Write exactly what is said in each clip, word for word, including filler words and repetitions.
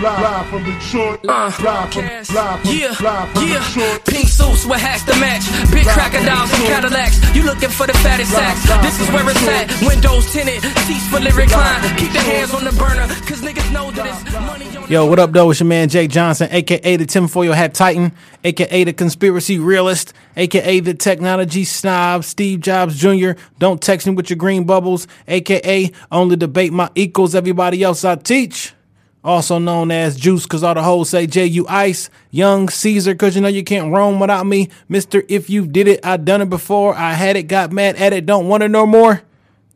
live from Detroit, live from, live from, yeah, live from yeah. Detroit. Pink suits with hats to match, big crocodiles and Cadillacs. You looking for the fattest sacks? This is where it's at. Windows tinted, seats for lyric line. Keep the hands on the burner, cause niggas know that it's money on. Yo, what up though? It's your man Jay Johnson, aka the tinfoil hat titan, aka the conspiracy realist, aka the technology snob, Steve Jobs Junior Don't text me with your green bubbles, aka only debate my equals. Everybody else I teach. Also known as Juice, because all the hoes say J U Ice, Young Caesar, because you know you can't roam without me, Mister If You Did It, I Done It Before, I Had It, Got Mad At It, Don't Want It No More,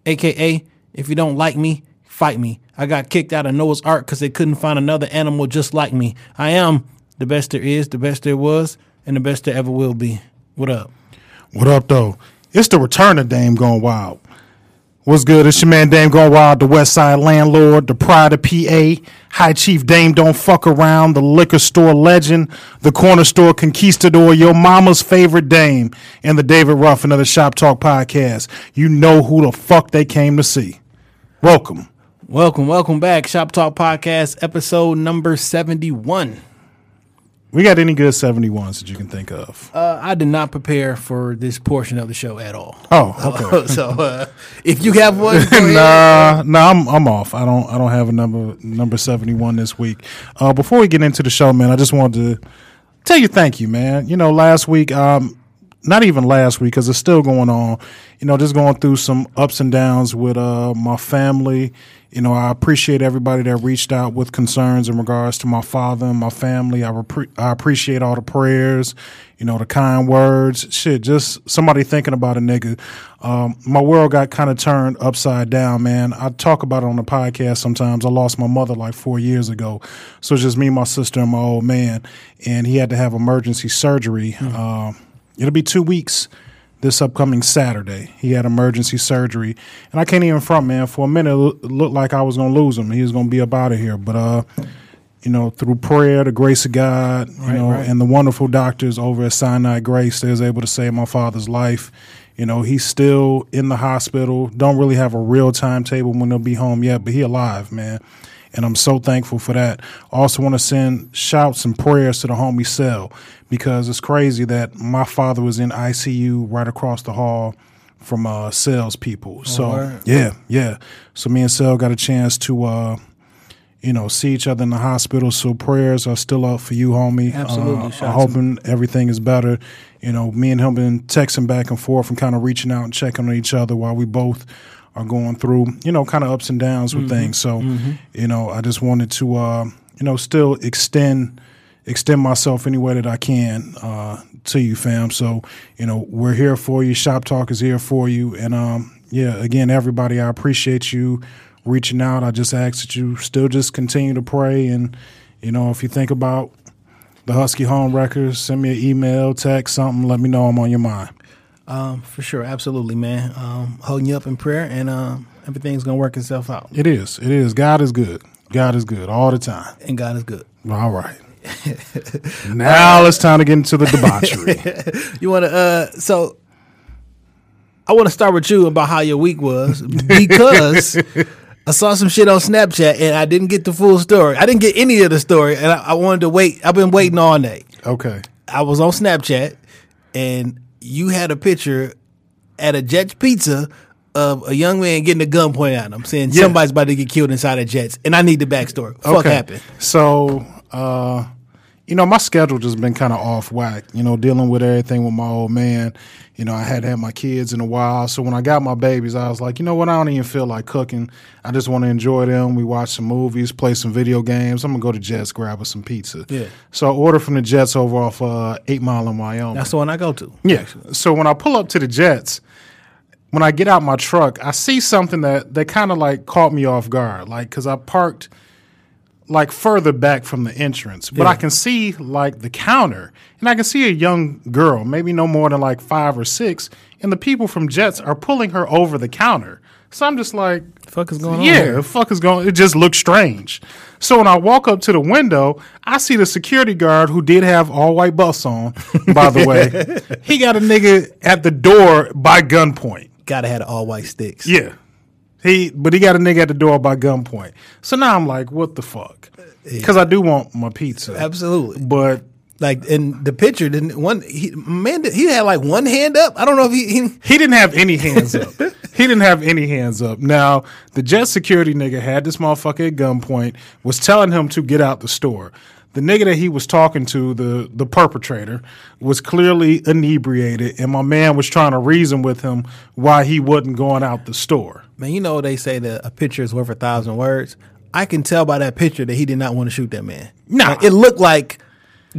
a k a. If You Don't Like Me, Fight Me. I got kicked out of Noah's Ark because they couldn't find another animal just like me. I am the best there is, the best there was, and the best there ever will be. What up? What up, though? It's the return of Dame Gone Wild. What's good? It's your man Dame Gone Wild, the West Side Landlord, the Pride of P A, High Chief Dame Don't Fuck Around, the Liquor Store Legend, the Corner Store Conquistador, your mama's favorite dame, and the David Ruff, another Shop Talk Podcast. You know who the fuck they came to see. Welcome. Welcome, welcome back. Shop Talk Podcast, episode number seventy-one. We got any good seventy-ones that you can think of? Uh, I did not prepare for this portion of the show at all. Oh, okay. so uh, if you have one, nah, nah, I'm I'm off. I don't I don't have a number number seventy-one this week. Uh, before we get into the show, man, I just wanted to tell you thank you, man. You know, last week, um, not even last week, because it's still going on. You know, just going through some ups and downs with uh my family. You know, I appreciate everybody that reached out with concerns in regards to my father and my family. I, repre- I appreciate all the prayers, you know, the kind words. Shit, just somebody thinking about a nigga. Um, my world got kind of turned upside down, man. I talk about it on the podcast sometimes. I lost my mother like four years ago. So it's just me, my sister, and my old man. And he had to have emergency surgery. Mm-hmm. Uh, it'll be two weeks. This upcoming Saturday, he had emergency surgery, and I can't even front, man. For a minute, it looked like I was going to lose him. He was going to be up out of here. But, uh, you know, through prayer, the grace of God, you right, know, right. and the wonderful doctors over at Sinai Grace, they was able to save my father's life. You know, he's still in the hospital. Don't really have a real timetable when they'll be home yet, but he alive, man. And I'm so thankful for that. Also want to send shouts and prayers to the homie Cell, because it's crazy that my father was in I C U right across the hall from uh, Cell's people. So, right. yeah, yeah. So me and Cell got a chance to, uh, you know, see each other in the hospital. So prayers are still up for you, homie. Absolutely. Uh, I'm hoping everything is better. You know, me and him been texting back and forth and kind of reaching out and checking on each other while we both are going through, you know, kind of ups and downs with mm-hmm. things. So, mm-hmm. you know, I just wanted to, uh, you know, still extend extend myself any way that I can uh, to you, fam. So, you know, we're here for you. Shop Talk is here for you. And, um, yeah, again, everybody, I appreciate you reaching out. I just ask that you still just continue to pray. And, you know, if you think about the Husky Home Records, send me an email, text, something. Let me know I'm on your mind. Um, for sure. Absolutely, man. Um, holding you up in prayer, and um, everything's going to work itself out. It is. It is. God is good. God is good all the time. And God is good. All right. Now it's time to get into the debauchery. You want to, uh, so I want to start with you about how your week was, because I saw some shit on Snapchat and I didn't get the full story. I didn't get any of the story, and I, I wanted to wait. I've been waiting all day. Okay. I was on Snapchat, and you had a picture at a Jets pizza of a young man getting a gun pointed at him, saying yeah. somebody's about to get killed inside of Jets, and I need the backstory. Okay. Fuck happened. So, uh, you know, my schedule just been kind of off whack, you know, dealing with everything with my old man. You know, I hadn't had my kids in a while. So when I got my babies, I was like, you know what? I don't even feel like cooking. I just want to enjoy them. We watch some movies, play some video games. I'm going to go to Jets, grab us some pizza. Yeah. So I order from the Jets over off uh, eight mile in Wyoming. That's the one I go to. Yeah. So when I pull up to the Jets, when I get out my truck, I see something that, that kind of like caught me off guard. Like, because I parked like further back from the entrance, but yeah. I can see like the counter, and I can see a young girl, maybe no more than like five or six, and the people from Jets are pulling her over the counter. So I'm just like, the fuck is going on? Yeah, the fuck is going on? It just looks strange. So when I walk up to the window, I see the security guard, who did have all white buffs on, by the way. He got a nigga at the door by gunpoint. Gotta have all white sticks. Yeah. He, but he got a nigga at the door by gunpoint. So now I'm like, what the fuck? Because yeah. I do want my pizza. Absolutely. But like in the picture, didn't one he, man? He had like one hand up. I don't know if he he, he didn't have any hands up. He didn't have any hands up. Now the Jet security nigga had this motherfucker at gunpoint, was telling him to get out the store. The nigga that he was talking to, the the perpetrator, was clearly inebriated, and my man was trying to reason with him why he wasn't going out the store. Man, you know they say that a picture is worth a thousand words. I can tell by that picture that he did not want to shoot that man. No, nah. Like, it looked like.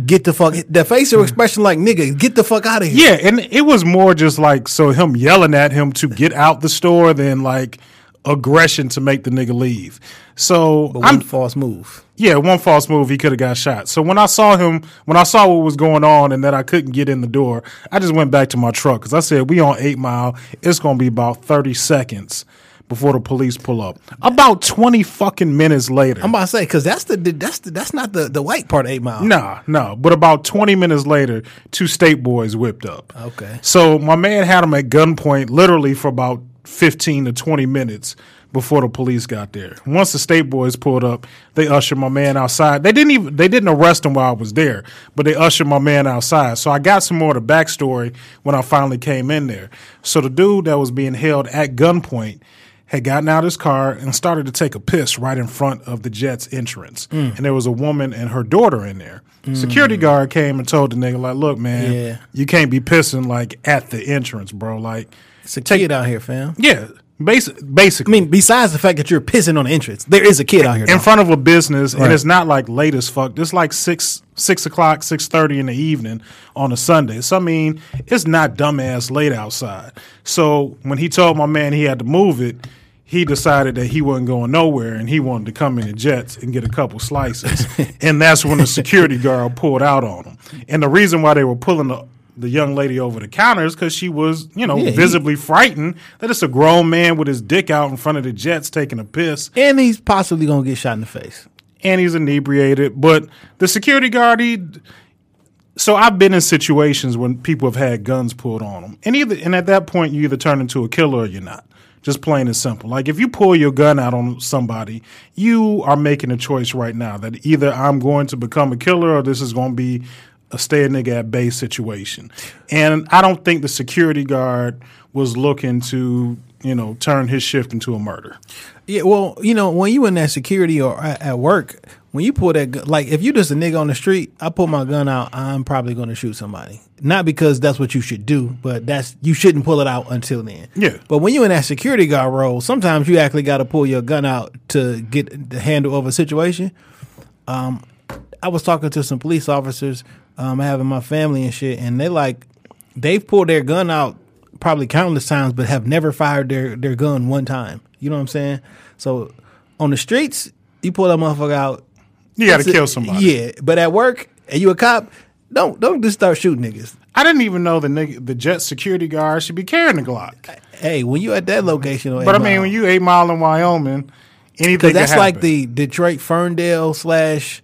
Get the fuck, the facial expression like, nigga, get the fuck out of here. Yeah, and it was more just like, so him yelling at him to get out the store than like aggression to make the nigga leave. So but one I'm, false move. Yeah, one false move, he could have got shot. So when I saw him, when I saw what was going on and that I couldn't get in the door, I just went back to my truck because I said, we on eight mile, it's going to be about thirty seconds. Before the police pull up. About twenty fucking minutes later. I'm about to say, because that's the that's the, that's not the, the white part of eight mile. Nah, no. But about twenty minutes later, two state boys whipped up. Okay. So my man had him at gunpoint literally for about fifteen to twenty minutes before the police got there. Once the state boys pulled up, they ushered my man outside. They didn't even they didn't arrest him while I was there, but they ushered my man outside. So I got some more of the backstory when I finally came in there. So the dude that was being held at gunpoint had gotten out of his car and started to take a piss right in front of the Jets entrance. Mm. And there was a woman and her daughter in there. Mm. Security guard came and told the nigga, like, look, man, yeah. you can't be pissing, like, at the entrance, bro. Like, it's a kid out here, fam. Yeah, basi- basically. I mean, besides the fact that you're pissing on the entrance, there is a kid out here. In now. front of a business, right. And it's not, like, late as fuck. It's like six six o'clock, six thirty in the evening on a Sunday. So, I mean, it's not dumbass late outside. So when he told my man he had to move it, he decided that he wasn't going nowhere and he wanted to come in the Jets and get a couple slices. And that's when the security guard pulled out on him. And the reason why they were pulling the, the young lady over the counter is because she was, you know, yeah, visibly he, frightened that it's a grown man with his dick out in front of the Jets taking a piss. And he's possibly going to get shot in the face. And he's inebriated. But the security guard, he... So I've been in situations when people have had guns pulled on them. And, either, and at that point, you either turn into a killer or you're not. Just plain and simple. Like, if you pull your gun out on somebody, you are making a choice right now that either I'm going to become a killer or this is going to be a stay a nigga at bay situation. And I don't think the security guard was looking to, you know, turn his shift into a murder. Yeah, well, you know, when you in that security or at work, when you pull that gun, like, if you just a nigga on the street, I pull my gun out, I'm probably going to shoot somebody. Not because that's what you should do, but that's you shouldn't pull it out until then. Yeah. But when you in that security guard role, sometimes you actually got to pull your gun out to get the handle of a situation. Um, I was talking to some police officers, um, having my family and shit, and they like, they've pulled their gun out probably countless times, but have never fired their, their gun one time. You know what I'm saying? So on the streets, you pull that motherfucker out. You got to kill somebody. Yeah, but at work, and you a cop, don't don't just start shooting niggas. I didn't even know the nigga, the Jet security guard should be carrying the Glock. Hey, when you at that location, but I mean, mile, when you eight mile in Wyoming, anything because that's can like the Detroit Ferndale slash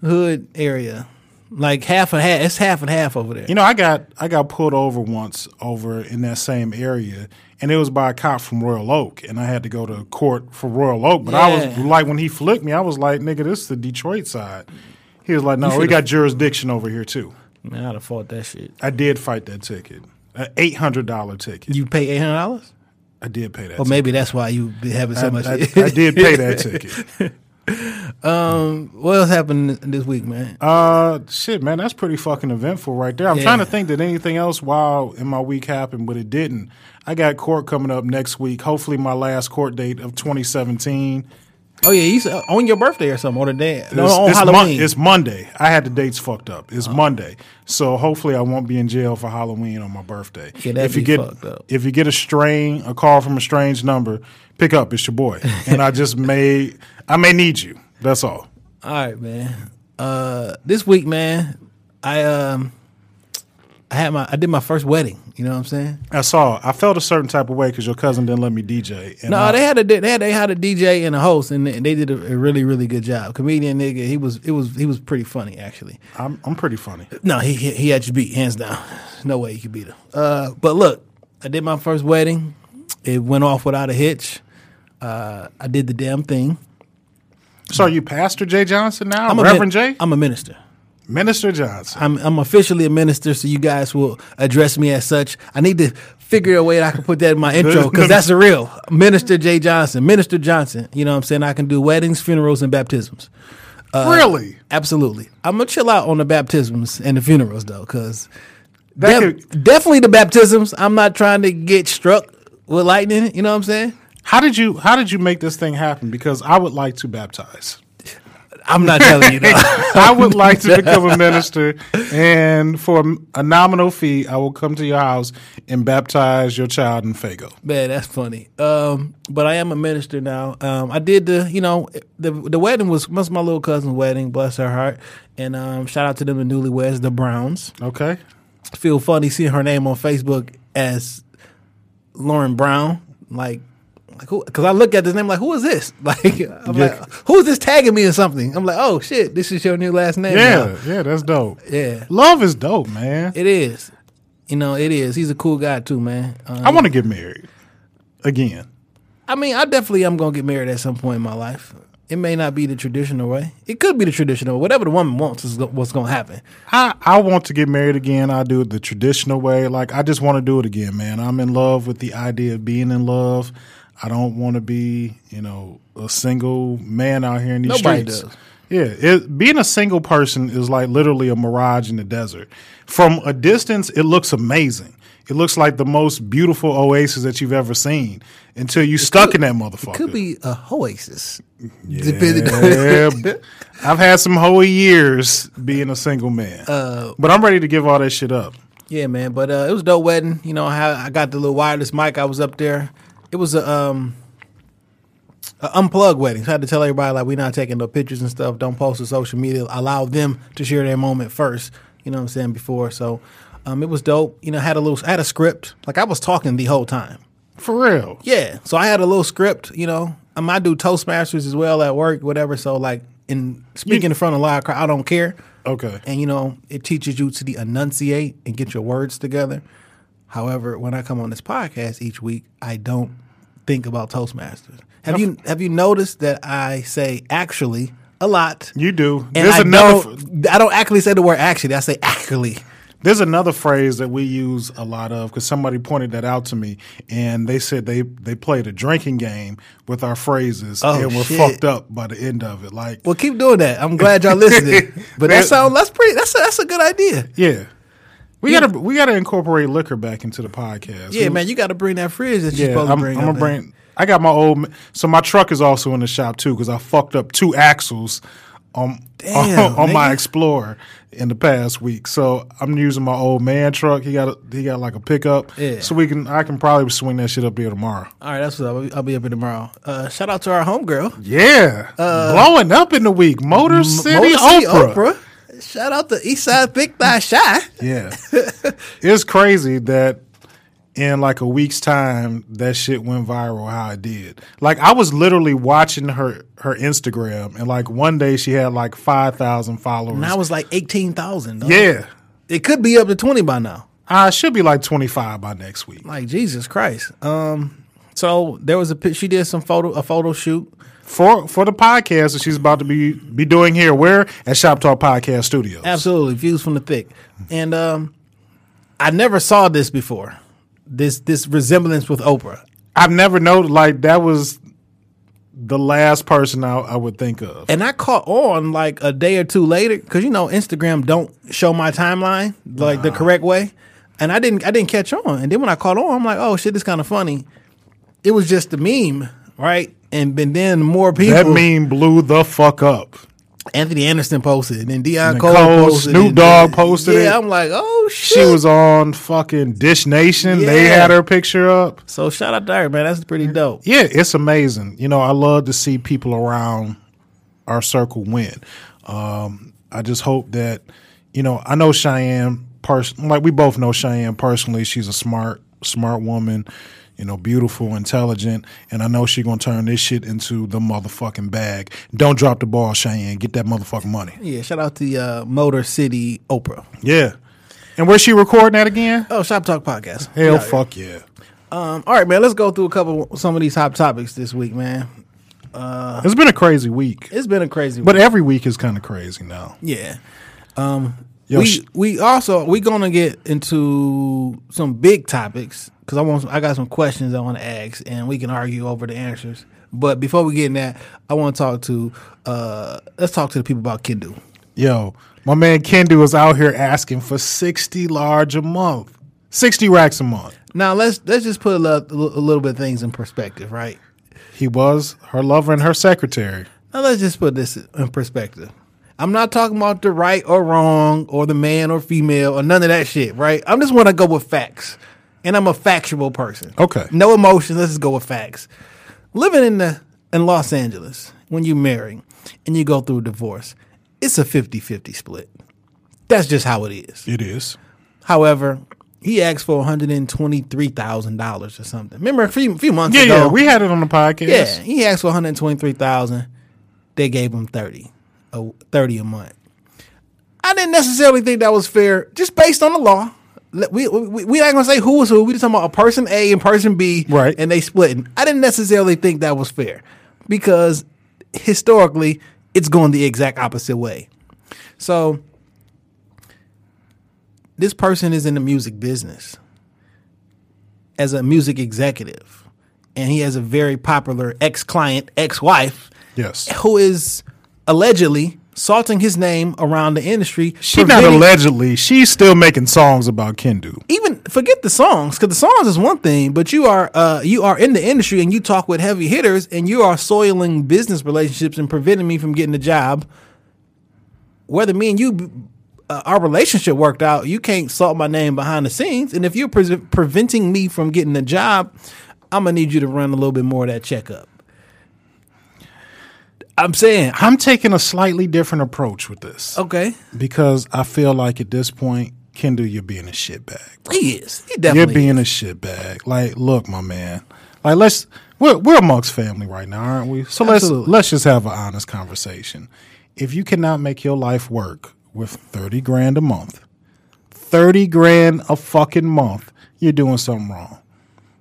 hood area, like half and half. It's half and half over there. You know, I got I got pulled over once over in that same area. And it was by a cop from Royal Oak, and I had to go to court for Royal Oak. But yeah. I was like, when he flicked me, I was like, nigga, this is the Detroit side. He was like, no, we got jurisdiction over here, too. Man, I'd have fought that shit. I did fight that ticket, an eight hundred dollars ticket. You paid eight hundred dollars? I did pay that ticket. Well, maybe that's why you been having so I, much. I, I did pay that ticket. Um, what else happened this week, man? Uh, shit, man, that's pretty fucking eventful right there. I'm yeah. trying to think that anything else while in my week happened, but it didn't. I got court coming up next week. Hopefully, my last court date of twenty seventeen. Oh yeah, you said on your birthday or something, or the day it's, no, on it's Halloween. Mon- it's Monday. I had the dates fucked up. It's oh. Monday, so hopefully, I won't be in jail for Halloween on my birthday. Yeah, that'd if be you get fucked up. If you get a strain, a call from a strange number, pick up. It's your boy, and I just may I may need you. That's all. All right, man. Uh, this week, man, I um I had my I did my first wedding. You know what I'm saying? I saw. I felt a certain type of way because your cousin didn't let me D J. And no, I, they had a they had, they had a D J and a host, and they, they did a, a really really good job. Comedian nigga, he was it was he was pretty funny actually. I'm I'm pretty funny. No, he he, he had you beat hands down. No way you could beat him. Uh, but look, I did my first wedding. It went off without a hitch. Uh, I did the damn thing. So are you Pastor Jay Johnson now? I'm Reverend min- Jay? I'm a minister. Minister Johnson. I'm, I'm officially a minister, so you guys will address me as such. I need to figure a way that I can put that in my intro, because that's the real. Minister Jay Johnson. Minister Johnson. You know what I'm saying? I can do weddings, funerals, and baptisms. Uh, really? Absolutely. I'm going to chill out on the baptisms and the funerals, though, because def- could- definitely the baptisms. I'm not trying to get struck with lightning. You know what I'm saying? How did you How did you make this thing happen? Because I would like to baptize. I'm not telling you. No. I would like to become a minister, and for a nominal fee, I will come to your house and baptize your child in Fago. Man, that's funny. Um, but I am a minister now. Um, I did the, you know, the the wedding was, was my little cousin's wedding, bless her heart, and um, shout out to them, the newlyweds, the Browns. Okay. I feel funny seeing her name on Facebook as Lauren Brown, like. Like who? Because I look at this name like, who is this? Like, I'm yeah. like, who is this tagging me or something? I'm like, oh shit, this is your new last name. Yeah, now. yeah, that's dope. Yeah, love is dope, man. It is. You know, it is. He's a cool guy too, man. Um, I want to get married again. I mean, I definitely am gonna get married at some point in my life. It may not be the traditional way. It could be the traditional way. Whatever the woman wants is what's going to happen. I, I want to get married again. I do it the traditional way. Like, I just want to do it again, man. I'm in love with the idea of being in love. I don't want to be, you know, a single man out here in these Nobody streets. Does. Yeah, it, being a single person is like literally a mirage in the desert. From a distance, it looks amazing. It looks like the most beautiful oasis that you've ever seen until you're it stuck could, in that motherfucker. It could be a oasis. Yeah, I've had some whole years being a single man. Uh, but I'm ready to give all that shit up. Yeah, man. But uh, it was a dope wedding. You know, I, I got the little wireless mic. I was up there. It was a, um, a unplugged wedding. So I had to tell everybody, like, we're not taking no pictures and stuff. Don't post to social media. Allow them to share their moment first. You know what I'm saying? Before. So um, it was dope. You know, I had a little, I had a script. Like, I was talking the whole time. For real? Yeah. So I had a little script, you know. I mean, I do Toastmasters as well at work, whatever. So, like, in speaking you, in front of a live crowd, I don't care. Okay. And, you know, it teaches you to de- enunciate and get your words together. However, when I come on this podcast each week, I don't think about Toastmasters. Have you have you noticed that I say actually a lot? You do. And There's I another. Don't, I don't actually say the word actually. I say actually. There's another phrase that we use a lot of because somebody pointed that out to me, and they said they, they played a drinking game with our phrases oh, and we're shit. fucked up by the end of it. Like, well, keep doing that. I'm glad y'all listening. But that sounds that's pretty. That's a, that's a good idea. Yeah. We yeah. gotta we gotta incorporate liquor back into the podcast. Yeah, we, man, you gotta bring that fridge that you're yeah, supposed I'm, to bring. I'm gonna bring. I got my old. So my truck is also in the shop too because I fucked up two axles on Damn, on, on my Explorer in the past week. So I'm using my old man truck. He got a, he got like a pickup. Yeah. So we can I can probably swing that shit up there tomorrow. All right, that's what I'll be, I'll be up here tomorrow. Uh, shout out to our homegirl. Yeah, uh, blowing up in the week. Motor City, Motor City Opera. Opera. Shout out to Eastside Big Thigh Shy. Yeah. It's crazy that in like a week's time, that shit went viral how it did. Like, I was literally watching her, her Instagram, and like one day she had like five thousand followers. And I was like eighteen thousand. Yeah. It could be up to twenty by now. I should be like twenty-five by next week. Like, Jesus Christ. Um. So there was a she did some photo a photo shoot. For for the podcast that she's about to be be doing here, where? At Shop Talk Podcast Studios. Absolutely. Views from the thick. And um, I never saw this before, this this resemblance with Oprah. I've never known, like, that was the last person I, I would think of. And I caught on, like, a day or two later, because, you know, Instagram don't show my timeline, like, nah. the correct way. And I didn't I didn't catch on. And then when I caught on, I'm like, oh, shit, it's kind of funny. It was just a meme, right? And then more people. That meme blew the fuck up. Anthony Anderson posted it. And Deion Cole, Cole posted Snoop it. Snoop Dogg posted yeah, it. Yeah, I'm like, oh, shit. She was on fucking Dish Nation. Yeah. They had her picture up. So shout out to her, man. That's pretty dope. Yeah, it's amazing. You know, I love to see people around our circle win. Um, I just hope that, you know, I know Cheyenne person, like we both know Cheyenne personally. She's a smart, smart woman, you know, beautiful, intelligent, and I know she gonna turn this shit into the motherfucking bag. Don't drop the ball, Cheyenne. Get that motherfucking money. Yeah, shout out to uh, Motor City Opera. Yeah. And where's she recording that again? Oh, Shop Talk Podcast. Hell, yeah, fuck yeah. Um, all right, man. Let's go through a couple some of these hot topics this week, man. Uh, it's been a crazy week. It's been a crazy week. But every week is kind of crazy now. Yeah. Um, Yo, we sh- we also we gonna get into some big topics because I want some, I got some questions I want to ask and we can argue over the answers. But before we get in that, I want to talk to uh, let's talk to the people about Kendu. Yo, my man Kendu is out here asking for sixty large a month, sixty racks a month. Now let's let's just put a, lo- a little bit of things in perspective, right? He was her lover and her secretary. Now let's just put this in perspective. I'm not talking about the right or wrong or the man or female or none of that shit, right? I'm just want to go with facts, and I'm a factual person. Okay, no emotions. Let's just go with facts. Living in the in Los Angeles, when you marry and you go through a divorce, it's a fifty-fifty split. That's just how it is. It is. However, he asked for one hundred and twenty-three thousand dollars or something. Remember a few, few months yeah, ago? Yeah, we had it on the podcast. Yeah, he asked for one hundred twenty-three thousand. They gave him thirty. thirty a month. I didn't necessarily think that was fair, just based on the law. We we we not gonna say who was who. We just talking about a person A and person B, right? And they splitting. I didn't necessarily think that was fair because historically it's going the exact opposite way. So this person is in the music business as a music executive, and he has a very popular ex-client, ex-wife, yes, who is allegedly salting his name around the industry. She not allegedly. She's still making songs about Kendu. Even forget the songs, because the songs is one thing, but you are uh, you are in the industry and you talk with heavy hitters and you are soiling business relationships and preventing me from getting a job. Whether me and you, uh, our relationship worked out, you can't salt my name behind the scenes. And if you're pre- preventing me from getting a job, I'm going to need you to run a little bit more of that checkup. I'm saying I'm taking a slightly different approach with this. Okay. Because I feel like at this point, Kendu, you're being a shitbag. He is. He definitely You're being is. a shitbag. Like, look, my man. Like, let's we're we're amongst family right now, aren't we? So Absolutely. let's let's just have an honest conversation. If you cannot make your life work with thirty grand a month, thirty grand a fucking month, you're doing something wrong.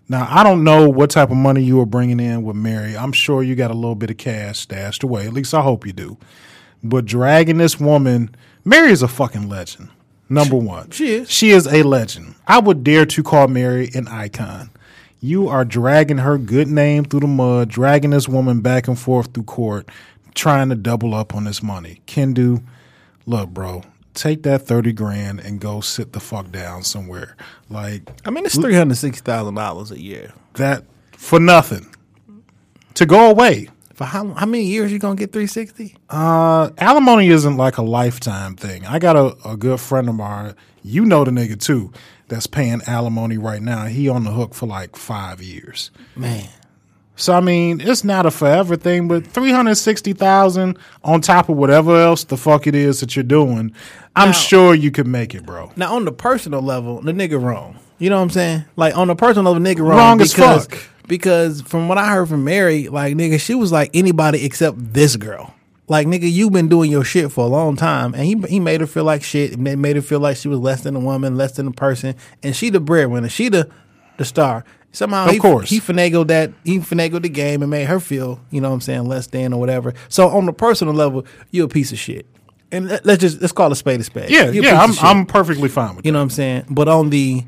Now, I don't know what type of money you were bringing in with Mary. I'm sure you got a little bit of cash stashed away. At least I hope you do. But dragging this woman, Mary is a fucking legend, number one. She is. She is a legend. I would dare to call Mary an icon. You are dragging her good name through the mud, dragging this woman back and forth through court, trying to double up on this money. Kendu, look, bro. Take that thirty grand and go sit the fuck down somewhere. Like, I mean, it's three hundred sixty thousand dollars a year. That for nothing to go away for how how many years you gonna get three sixty? Uh, alimony isn't like a lifetime thing. I got a, a good friend of mine. You know the nigga too that's paying alimony right now. He on the hook for like five years. Man. So, I mean, it's not a forever thing, but three hundred sixty thousand dollars on top of whatever else the fuck it is that you're doing, I'm now, sure you could make it, bro. Now, on the personal level, the nigga wrong. You know what I'm saying? Like, on the personal level, nigga wrong. Wrong because, as fuck. Because from what I heard from Mary, like, nigga, she was like anybody except this girl. Like, nigga, you've been doing your shit for a long time, and he he made her feel like shit. It made her feel like she was less than a woman, less than a person, and she the breadwinner. She the, the star. Somehow he, he finagled that, he finagled the game and made her feel, you know what I'm saying, less than or whatever. So on the personal level, you're a piece of shit. And let's just, let's call a spade a spade. Yeah, you're yeah, I'm I'm perfectly fine with you that. You know what I'm saying? But on the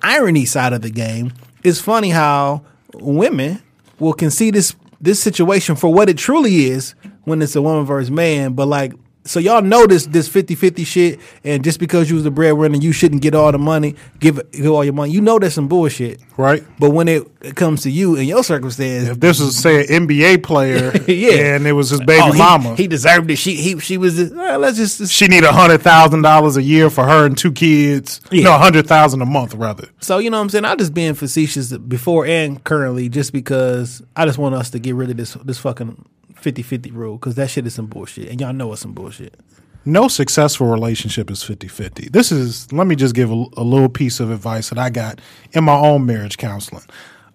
irony side of the game, it's funny how women will concede this, this situation for what it truly is when it's a woman versus man. But like, so y'all know this this fifty-fifty shit, and just because you was the breadwinner, you shouldn't get all the money, give, give all your money. You know that's some bullshit. Right. But when it comes to you and your circumstance. If this was, say, an N B A player yeah. and it was his baby oh, he, mama. He deserved it. She he, she was, uh, let's just. just she need one hundred thousand dollars a year for her and two kids. Yeah. No, one hundred thousand dollars a month, rather. So, you know what I'm saying? I'm just being facetious before and currently just because I just want us to get rid of this this fucking fifty-fifty rule because that shit is some bullshit, and y'all know it's some bullshit. no successful relationship is fifty-fifty. This is, let me just give a, a little piece of advice that I got in my own marriage counseling.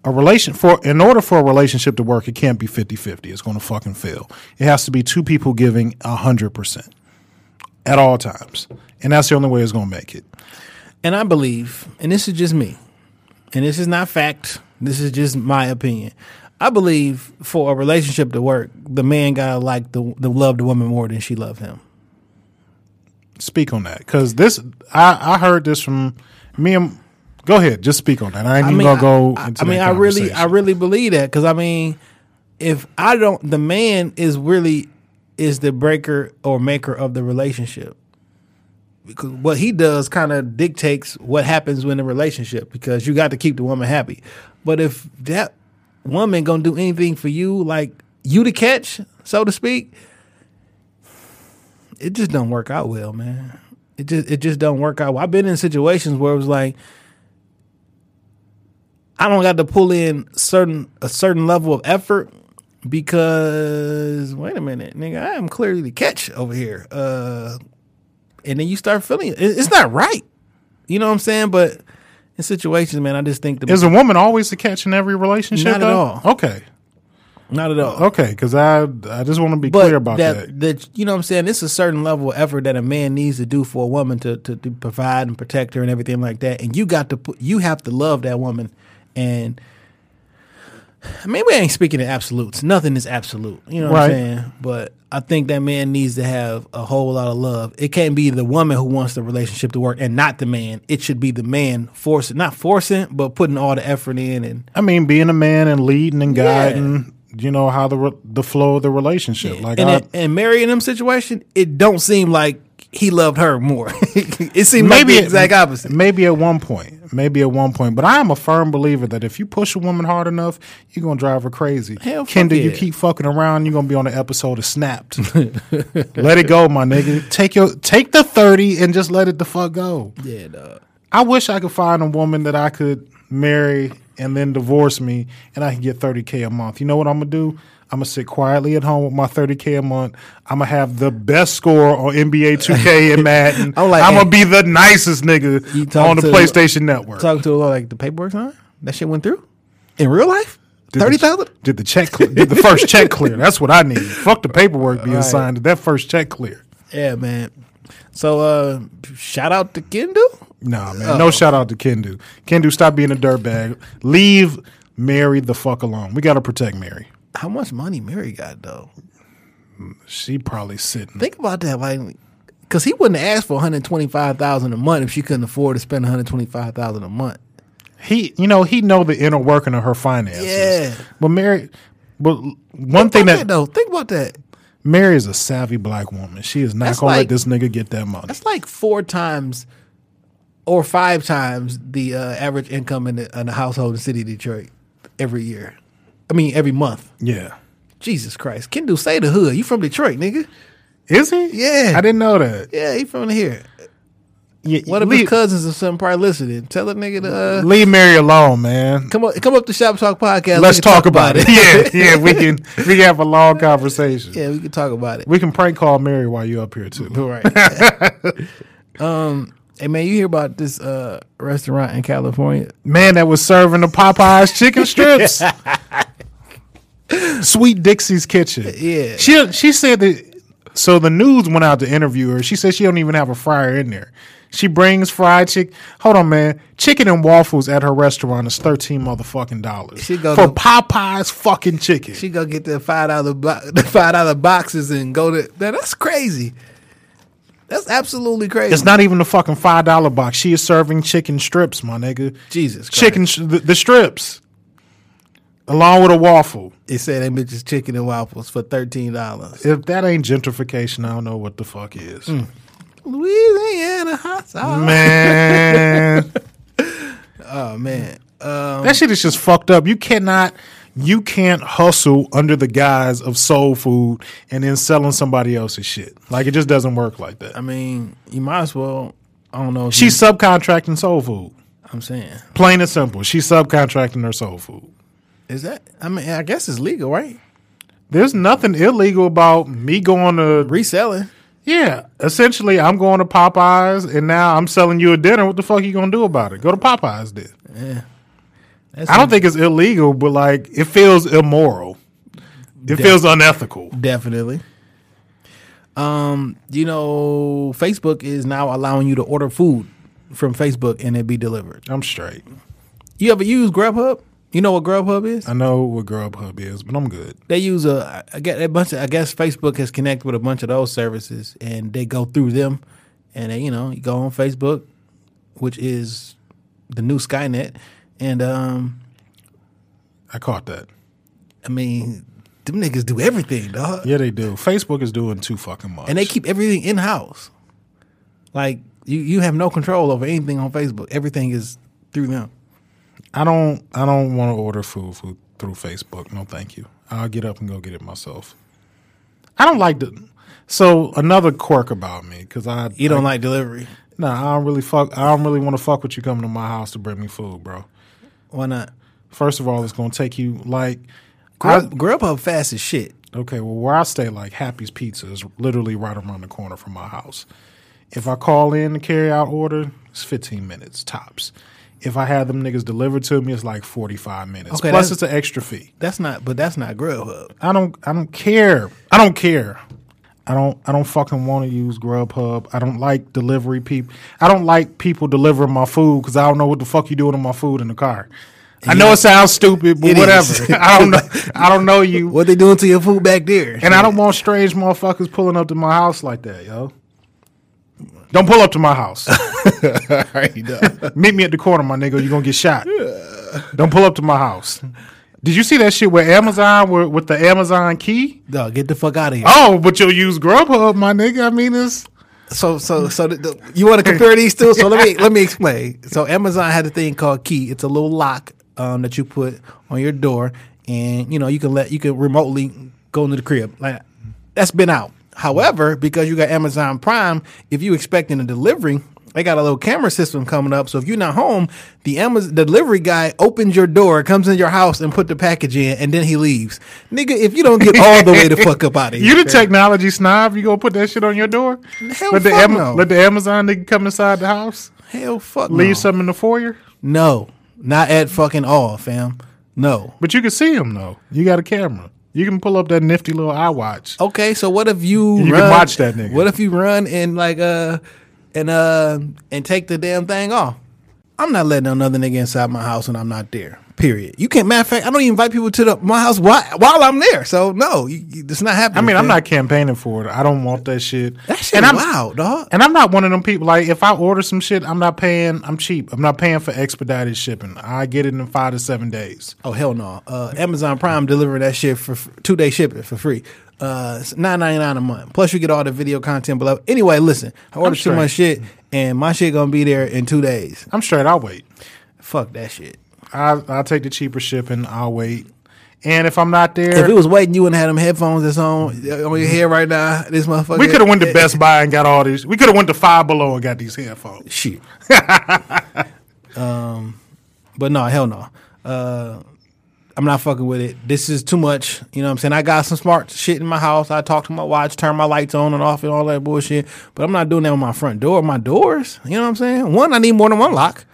A relation for in order for a relationship to work, it can't be fifty-fifty. It's going to fucking fail. It has to be two people giving one hundred percent at all times. And that's the only way it's going to make it. And I believe, and this is just me, and this is not fact, this is just my opinion. I believe for a relationship to work, the man gotta like the the love the woman more than she loved him. Speak on that, because this I, I heard this from me. And, go ahead, just speak on that. I ain't I even mean, gonna go. I, into I mean, I really, I really believe that, because I mean, if I don't, the man is really is the breaker or maker of the relationship. Because what he does kind of dictates what happens in the relationship, because you got to keep the woman happy. But if that woman gonna do anything for you, like you to catch, so to speak, it just don't work out well, man. It just it just don't work out well. I've been in situations where it was like I don't got to pull in certain a certain level of effort because wait a minute, nigga, I am clearly the catch over here. Uh And then you start feeling it. It's not right. You know what I'm saying? But in situations, man, I just think the is a woman always the catch in every relationship? Not though? At all. Okay. Not at all. Okay, because I I just want to be but clear about that, that. That. You know what I'm saying? It's a certain level of effort that a man needs to do for a woman to, to, to provide and protect her and everything like that. And you got to put, you have to love that woman. And I mean, we ain't speaking in absolutes. Nothing is absolute. You know what right. I'm saying? But I think that man needs to have a whole lot of love. It can't be the woman who wants the relationship to work and not the man. It should be the man forcing, not forcing, but putting all the effort in. And I mean, being a man and leading and guiding, yeah. you know, how the re- the flow of the relationship. Yeah. Like, and, I, it, and Mary in them situation, it don't seem like he loved her more. It seemed maybe like the exact at, opposite. Maybe at one point. Maybe at one point. But I am a firm believer that if you push a woman hard enough, you're going to drive her crazy. Hell, Kendu, yeah. You keep fucking around, you're going to be on an episode of Snapped. Let it go, my nigga. Take your take the thirty and just let it the fuck go. Yeah, dog. I wish I could find a woman that I could marry and then divorce me and I can get thirty K a month. You know what I'm going to do? I'm going to sit quietly at home with my thirty K a month. I'm going to have the best score on N B A two K and Madden. I'm, like, I'm going to be the nicest nigga on the PlayStation the, Network. Talk to like the paperwork sign? That shit went through? In real life? thirty thousand? Did the check clear? Did the first check clear? That's what I need. Fuck the paperwork being right. signed. Did that first check clear? Yeah, man. So, uh, shout out to Kendu? Nah, man. Oh. No shout out to Kendu. Kendu, stop being a dirtbag. Leave Mary the fuck alone. We got to protect Mary. How much money Mary got, though? She probably sitting. Think about that. Like, because he wouldn't ask for one hundred twenty-five thousand dollars a month if she couldn't afford to spend one hundred twenty-five thousand dollars a month. He, you know, he know the inner working of her finances. Yeah. But Mary, but one think thing that, that. though, think about that. Mary is a savvy black woman. She is not going like, to let this nigga get that money. That's like four times or five times the uh, average income in the, in the household in the city of Detroit every year. I mean, every month. Yeah. Jesus Christ. Kendu, say the hood. You from Detroit, nigga. Is he? Yeah. I didn't know that. Yeah, he from here. Yeah, one of leave, his cousins or something probably listening. Tell that nigga to... Uh, leave Mary alone, man. Come up, come up to Shop Talk Podcast. Let's talk, talk about, about it. it. Yeah, yeah. We can we can have a long conversation. Yeah, we can talk about it. We can prank call Mary while you're up here, too. Right. um... Hey, man, you hear about this uh, restaurant in California? Man, that was serving the Popeye's chicken strips. Sweet Dixie's Kitchen. Yeah. She she said that, so the news went out to interview her. She said she don't even have a fryer in there. She brings fried chicken. Hold on, man. Chicken and waffles at her restaurant is thirteen motherfucking dollars for go, Popeye's fucking chicken. She go get the five dollars bo- the five dollars boxes and go to, man, that's crazy. That's absolutely crazy. It's not even a fucking five dollars box. She is serving chicken strips, my nigga. Jesus Christ. Chicken, sh- the, the strips. Along with a waffle. It said they bitches chicken and waffles for thirteen dollars. If that ain't gentrification, I don't know what the fuck is. Mm. Louisiana hot sauce. Man. Oh, man. Um, that shit is just fucked up. You cannot... You can't hustle under the guise of soul food and then selling somebody else's shit. Like, it just doesn't work like that. I mean, you might as well, I don't know. She's you, subcontracting soul food. I'm saying. Plain and simple. She's subcontracting her soul food. Is that, I mean, I guess it's legal, right? There's nothing illegal about me going to. Reselling. Yeah, essentially, I'm going to Popeye's, and now I'm selling you a dinner. What the fuck are you going to do about it? Go to Popeye's then. Yeah. That's I don't think it's illegal, but, like, it feels immoral. It Def- feels unethical. Definitely. Um, you know, Facebook is now allowing you to order food from Facebook and it be delivered. I'm straight. You ever use Grubhub? You know what Grubhub is? I know what Grubhub is, but I'm good. They use a, I guess, a bunch of, I guess Facebook has connected with a bunch of those services, and they go through them, and they, you know, you go on Facebook, which is the new Skynet, and um, I caught that. I mean, them niggas do everything, dog. Yeah, they do. Facebook is doing too fucking much, and they keep everything in house. Like you, you have no control over anything on Facebook. Everything is through them. I don't I don't want to order food, food through Facebook. No, thank you. I'll get up and go get it myself. I don't like the so another quirk about me because I you don't I, like delivery. No, nah, I don't really fuck. I don't really want to fuck with you coming to my house to bring me food, bro. Why not? First of all, it's gonna take you like Grub, I, Grubhub fast as shit. Okay, well where I stay, like Happy's Pizza is literally right around the corner from my house. If I call in to carry out order, it's fifteen minutes tops. If I had them niggas delivered to me, it's like forty-five minutes. Okay, plus, it's an extra fee. That's not, but that's not Grubhub. I don't, I don't care. I don't care. I don't, I don't fucking want to use Grubhub. I don't like delivery people. I don't like people delivering my food because I don't know what the fuck you doing to my food in the car. Yeah. I know it sounds stupid, but it whatever. I don't know. I don't know you. What they doing to your food back there? And I don't want strange motherfuckers pulling up to my house like that, yo. Don't pull up to my house. Meet me at the corner, my nigga. You're going to get shot. Yeah. Don't pull up to my house. Did you see that shit with Amazon, with, with the Amazon key? No, get the fuck out of here. Oh, but you'll use Grubhub, my nigga. I mean, it's... So, so, so the, the, you want to compare these two? So let me let me explain. So Amazon had a thing called Key. It's a little lock um, that you put on your door. And, you know, you can let you can remotely go into the crib. Like that's been out. However, because you got Amazon Prime, if you expecting a delivery, they got a little camera system coming up. So if you're not home, the Amazon the delivery guy opens your door, comes in your house, and put the package in, and then he leaves. Nigga, if you don't get all the way the fuck up out of here, you the technology snob. You gonna put that shit on your door? Hell let fuck the Am- no. Let the Amazon nigga come inside the house. Hell fuck. Leave no. something in the foyer? No, not at fucking all, fam. No. But you can see him though. You got a camera. You can pull up that nifty little iWatch. Okay, so what if you you run, can watch that nigga? What if you run and like uh and uh and take the damn thing off? I'm not letting another nigga inside my house when I'm not there. Period. You can't. Matter of fact, I don't even invite people to the, my house while, while I'm there. So no, you, you, it's not happening. I mean, man. I'm not campaigning for it. I don't want that shit. That shit and wild, I'm, dog. And I'm not one of them people. Like if I order some shit, I'm not paying. I'm cheap. I'm not paying for expedited shipping. I get it in five to seven days. Oh hell no! Uh, Amazon Prime delivering that shit for two day shipping for free. Uh, it's nine ninety-nine a month. Plus you get all the video content below. Anyway, listen, I ordered too much shit, and my shit gonna be there in two days. I'm straight. I'll wait. Fuck that shit. I, I'll take the cheaper shipping. I'll wait. And if I'm not there... If it was waiting, you wouldn't have them headphones that's on, on your head right now. This motherfucker... We could have went to Best Buy and got all these... We could have went to Five Below and got these headphones. Shit. um, but no, hell no. Uh, I'm not fucking with it. This is too much. You know what I'm saying? I got some smart shit in my house. I talk to my watch, turn my lights on and off and all that bullshit. But I'm not doing that with my front door. My doors. You know what I'm saying? One, I need more than one lock.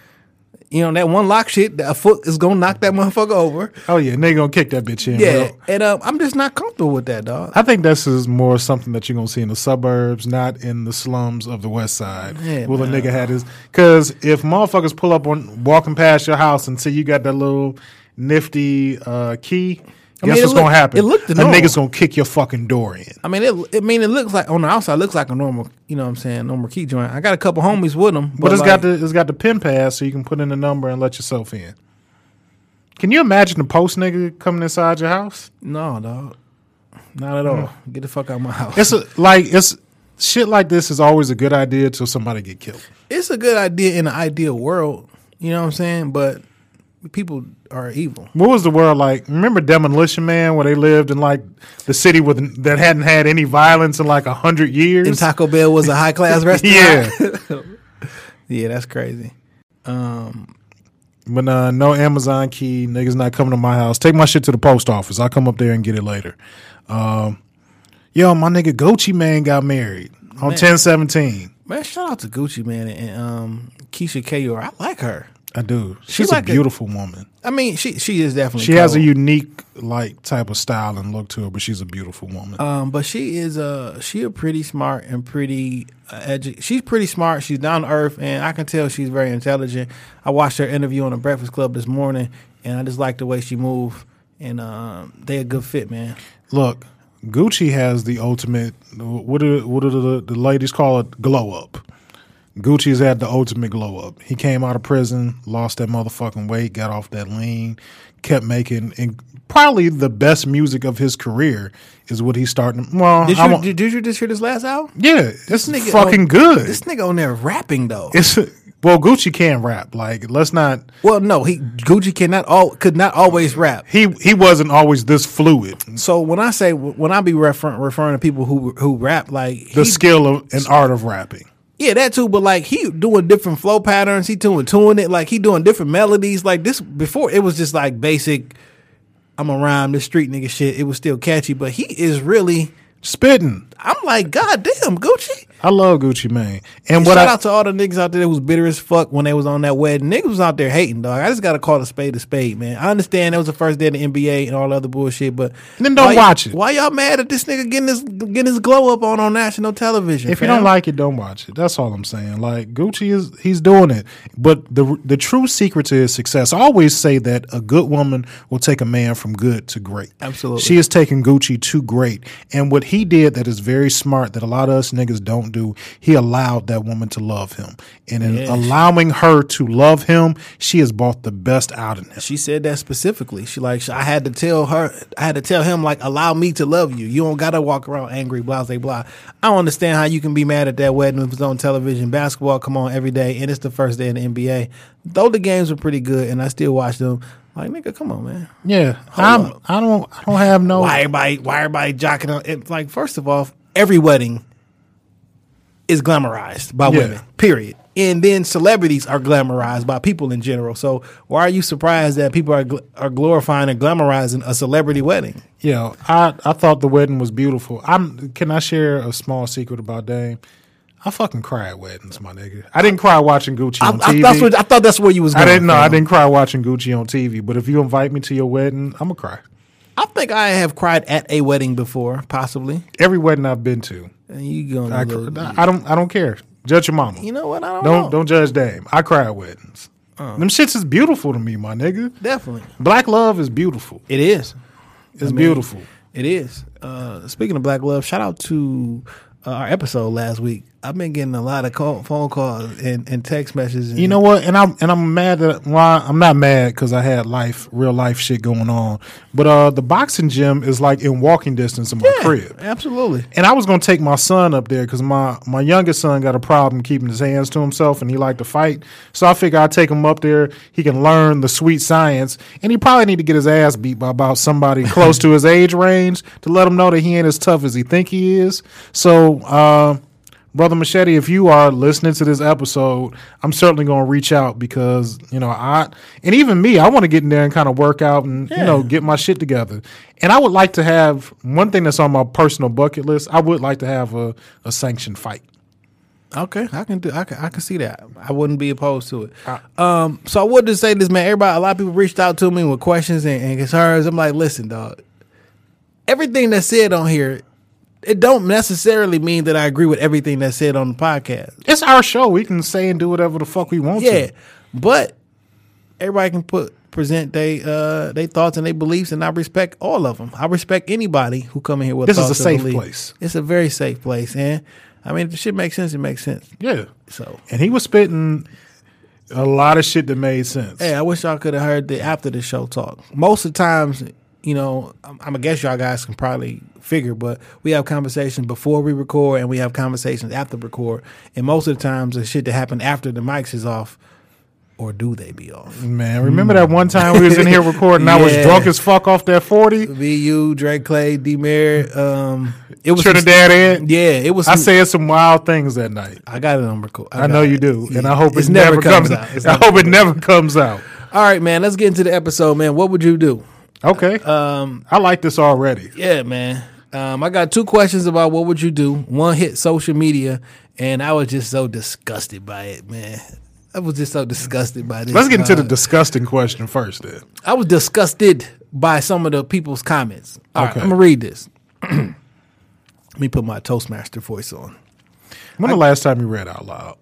You know, that one lock shit, a foot is going to knock that motherfucker over. Oh, yeah. And they going to kick that bitch in. Yeah. Bro. And uh, I'm just not comfortable with that, dog. I think this is more something that you're going to see in the suburbs, not in the slums of the West Side. Yeah, Will man. a nigga had his... Because if motherfuckers pull up on walking past your house and see you got that little nifty uh, key... I mean, Guess what's look, gonna happen? It looked the nigga's gonna kick your fucking door in. I mean, it. I mean, it looks like on the outside, it looks like a normal. You know what I'm saying? Normal key joint. I got a couple homies with them, but, but it's like, got the it's got the pin pad, so you can put in the number and let yourself in. Can you imagine a post nigga coming inside your house? No, dog, not at all. No. Get the fuck out of my house. It's a, like it's shit like this is always a good idea till somebody get killed. It's a good idea in an ideal world. You know what I'm saying? But. People are evil. What was the world like? Remember Demolition Man, where they lived in like the city with that hadn't had any violence in like a hundred years? And Taco Bell was a high class restaurant. Yeah, yeah, that's crazy. Um, but uh, no Amazon key, niggas not coming to my house. Take my shit to the post office. I'll come up there and get it later. Um, yo, my nigga Gucci Man got married. on ten seventeen. Man, shout out to Gucci Man and um, Keisha Kayor. I like her. I do. She's, She's like a beautiful a, woman. I mean, she she is definitely. She cold. has a unique like type of style and look to her, but she's a beautiful woman. Um, but she is a she a pretty smart and pretty uh, edu- She's pretty smart. She's down to earth, and I can tell she's very intelligent. I watched her interview on the Breakfast Club this morning, and I just like the way she moved. And um, they a good fit, man. Look, Gucci has the ultimate. What do what do the, the ladies call it? Glow up. Gucci's had the ultimate glow up. He came out of prison, lost that motherfucking weight, got off that lean, kept making, and probably the best music of his career is what he's starting. Well, did you, did, did you just hear this last album? Yeah, this it's nigga fucking on, good. This nigga on there rapping though. It's well, Gucci can rap. Like, let's not. Well, no, he Gucci cannot all could not always rap. He he wasn't always this fluid. So when I say when I be refer- referring to people who who rap, like the he, skill of and art of rapping. Yeah, that too, but like he doing different flow patterns, he doing tuning it, like he doing different melodies. Like this before it was just like basic I'm a rhyme, this street nigga shit. It was still catchy, but he is really spitting. I'm like, God damn, Gucci. I love Gucci Mane. And, and what shout I, out to all the niggas out there that was bitter as fuck when they was on that wedding. Niggas was out there hating, dog. I just gotta call a spade a spade, man. I understand that was the first day of the N B A and all the other bullshit, but then don't watch y- it. Why y'all mad at this nigga getting his getting his glow up on, on national television? If fam? you don't like it, don't watch it. That's all I'm saying. Like Gucci is he's doing it, but the the true secret to his success, I always say that a good woman will take a man from good to great. Absolutely, she is taking Gucci to great, and what he did. That is very smart that a lot of us niggas don't do. He allowed that woman to love him. And in yes. allowing her to love him, she has brought the best out in him. She said that specifically. She like, I had to tell her, I had to tell him, like, allow me to love you. You don't got to walk around angry, blah, blah, blah. I don't understand how you can be mad at that wedding. It was on television. Basketball come on every day, and it's the first day in the N B A. Though the games were pretty good, and I still watch them. Like, nigga, come on, man. Yeah, I'm, I don't. I don't have no. Why everybody? Why everybody jocking up? It, like, first of all, every wedding is glamorized by yeah. women. Period. And then celebrities are glamorized by people in general. So why are you surprised that people are gl- are glorifying and glamorizing a celebrity wedding? Yeah, I I thought the wedding was beautiful. I'm. Can I share a small secret about Dame? I fucking cry at weddings, my nigga. I didn't cry watching Gucci I, on T V. I, that's what, I thought that's where you was going. I didn't know. I didn't cry watching Gucci on T V. But if you invite me to your wedding, I'm going to cry. I think I have cried at a wedding before, possibly. Every wedding I've been to. And you going I, to I, I don't I don't care. Judge your mama. You know what? I don't Don't, know. don't judge Dame. I cry at weddings. Uh, Them shits is beautiful to me, my nigga. Definitely. Black love is beautiful. It is. It's I mean, beautiful. It is. Uh, speaking of black love, shout out to uh, our episode last week. I've been getting a lot of call, phone calls and, and text messages. And you know what? And I'm and I'm mad that well, I'm not mad because I had life, real life shit going on. But uh, the boxing gym is like in walking distance of my yeah, crib. Absolutely. And I was gonna take my son up there because my my youngest son got a problem keeping his hands to himself and he liked to fight. So I figure I'd take him up there. He can learn the sweet science, and he probably need to get his ass beat by about somebody close to his age range to let him know that he ain't as tough as he think he is. So. Uh, Brother Machete, if you are listening to this episode, I'm certainly going to reach out because, you know, I and even me, I want to get in there and kind of work out and, yeah. you know, get my shit together. And I would like to have one thing that's on my personal bucket list. I would like to have a, a sanctioned fight. Okay, I can do. I can, I can see that. I wouldn't be opposed to it. Um, so I would just say this, man. Everybody, a lot of people reached out to me with questions and, and concerns. I'm like, listen, dog, everything that's said on here. It don't necessarily mean that I agree with everything that's said on the podcast. It's our show. We can say and do whatever the fuck we want yeah, to. Yeah, but everybody can put present they uh, they thoughts and their beliefs, and I respect all of them. I respect anybody who come in here with this thoughts. This is a safe beliefs. place. It's a very safe place, and I mean, if the shit makes sense, it makes sense. Yeah. So, and he was spitting a lot of shit that made sense. Hey, I wish y'all could have heard the after the show talk. Most of the times. You know, I'm, I'm I guess y'all guys can probably figure, but we have conversations before we record and we have conversations after record. And most of the times the shit that happened after the mics is off, or do they be off? Man, remember mm. that one time we was in here recording yeah. I was drunk as fuck off that forty? V U, Drake Clay, D-Mare. Um, it was Trinidad Ed? Yeah, it was. I some, said some wild things that night. I got it on record. I, I know it. you do. And I hope it never comes out. I hope it never comes out. All right, man, let's get into the episode, man. What would you do? Okay. Um, I like this already. Yeah, man. Um, I got two questions about what would you do. One hit social media, and I was just so disgusted by it, man. I was just so disgusted by this. Let's get into uh, the disgusting question first, then. I was disgusted by some of the people's comments. All okay. right, I'm going to read this. Let me put my Toastmaster voice on. When I, the last time you read out loud?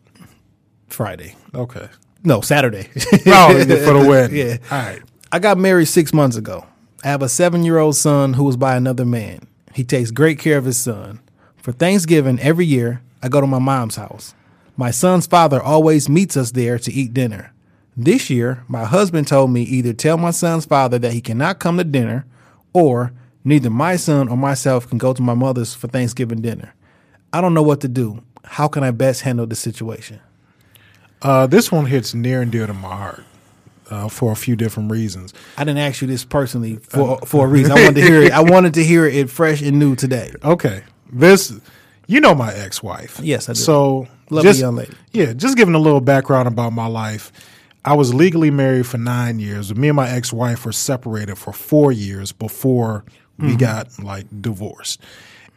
Friday. Okay. No, Saturday. Oh, for the wedding. Yeah. All right. I got married six months ago. I have a seven-year-old son who is by another man. He takes great care of his son. For Thanksgiving every year, I go to my mom's house. My son's father always meets us there to eat dinner. This year, my husband told me either tell my son's father that he cannot come to dinner, or neither my son or myself can go to my mother's for Thanksgiving dinner. I don't know what to do. How can I best handle the situation? Uh, this one hits near and dear to my heart uh, for a few different reasons. I didn't ask you this personally for for a reason. I wanted to hear it. I wanted to hear it fresh and new today. Okay, this. You know my ex-wife. Yes, I do. So, lovely just, young lady. Yeah, just giving a little background about my life. I was legally married for nine years. Me and my ex-wife were separated for four years before mm-hmm. we got like divorced.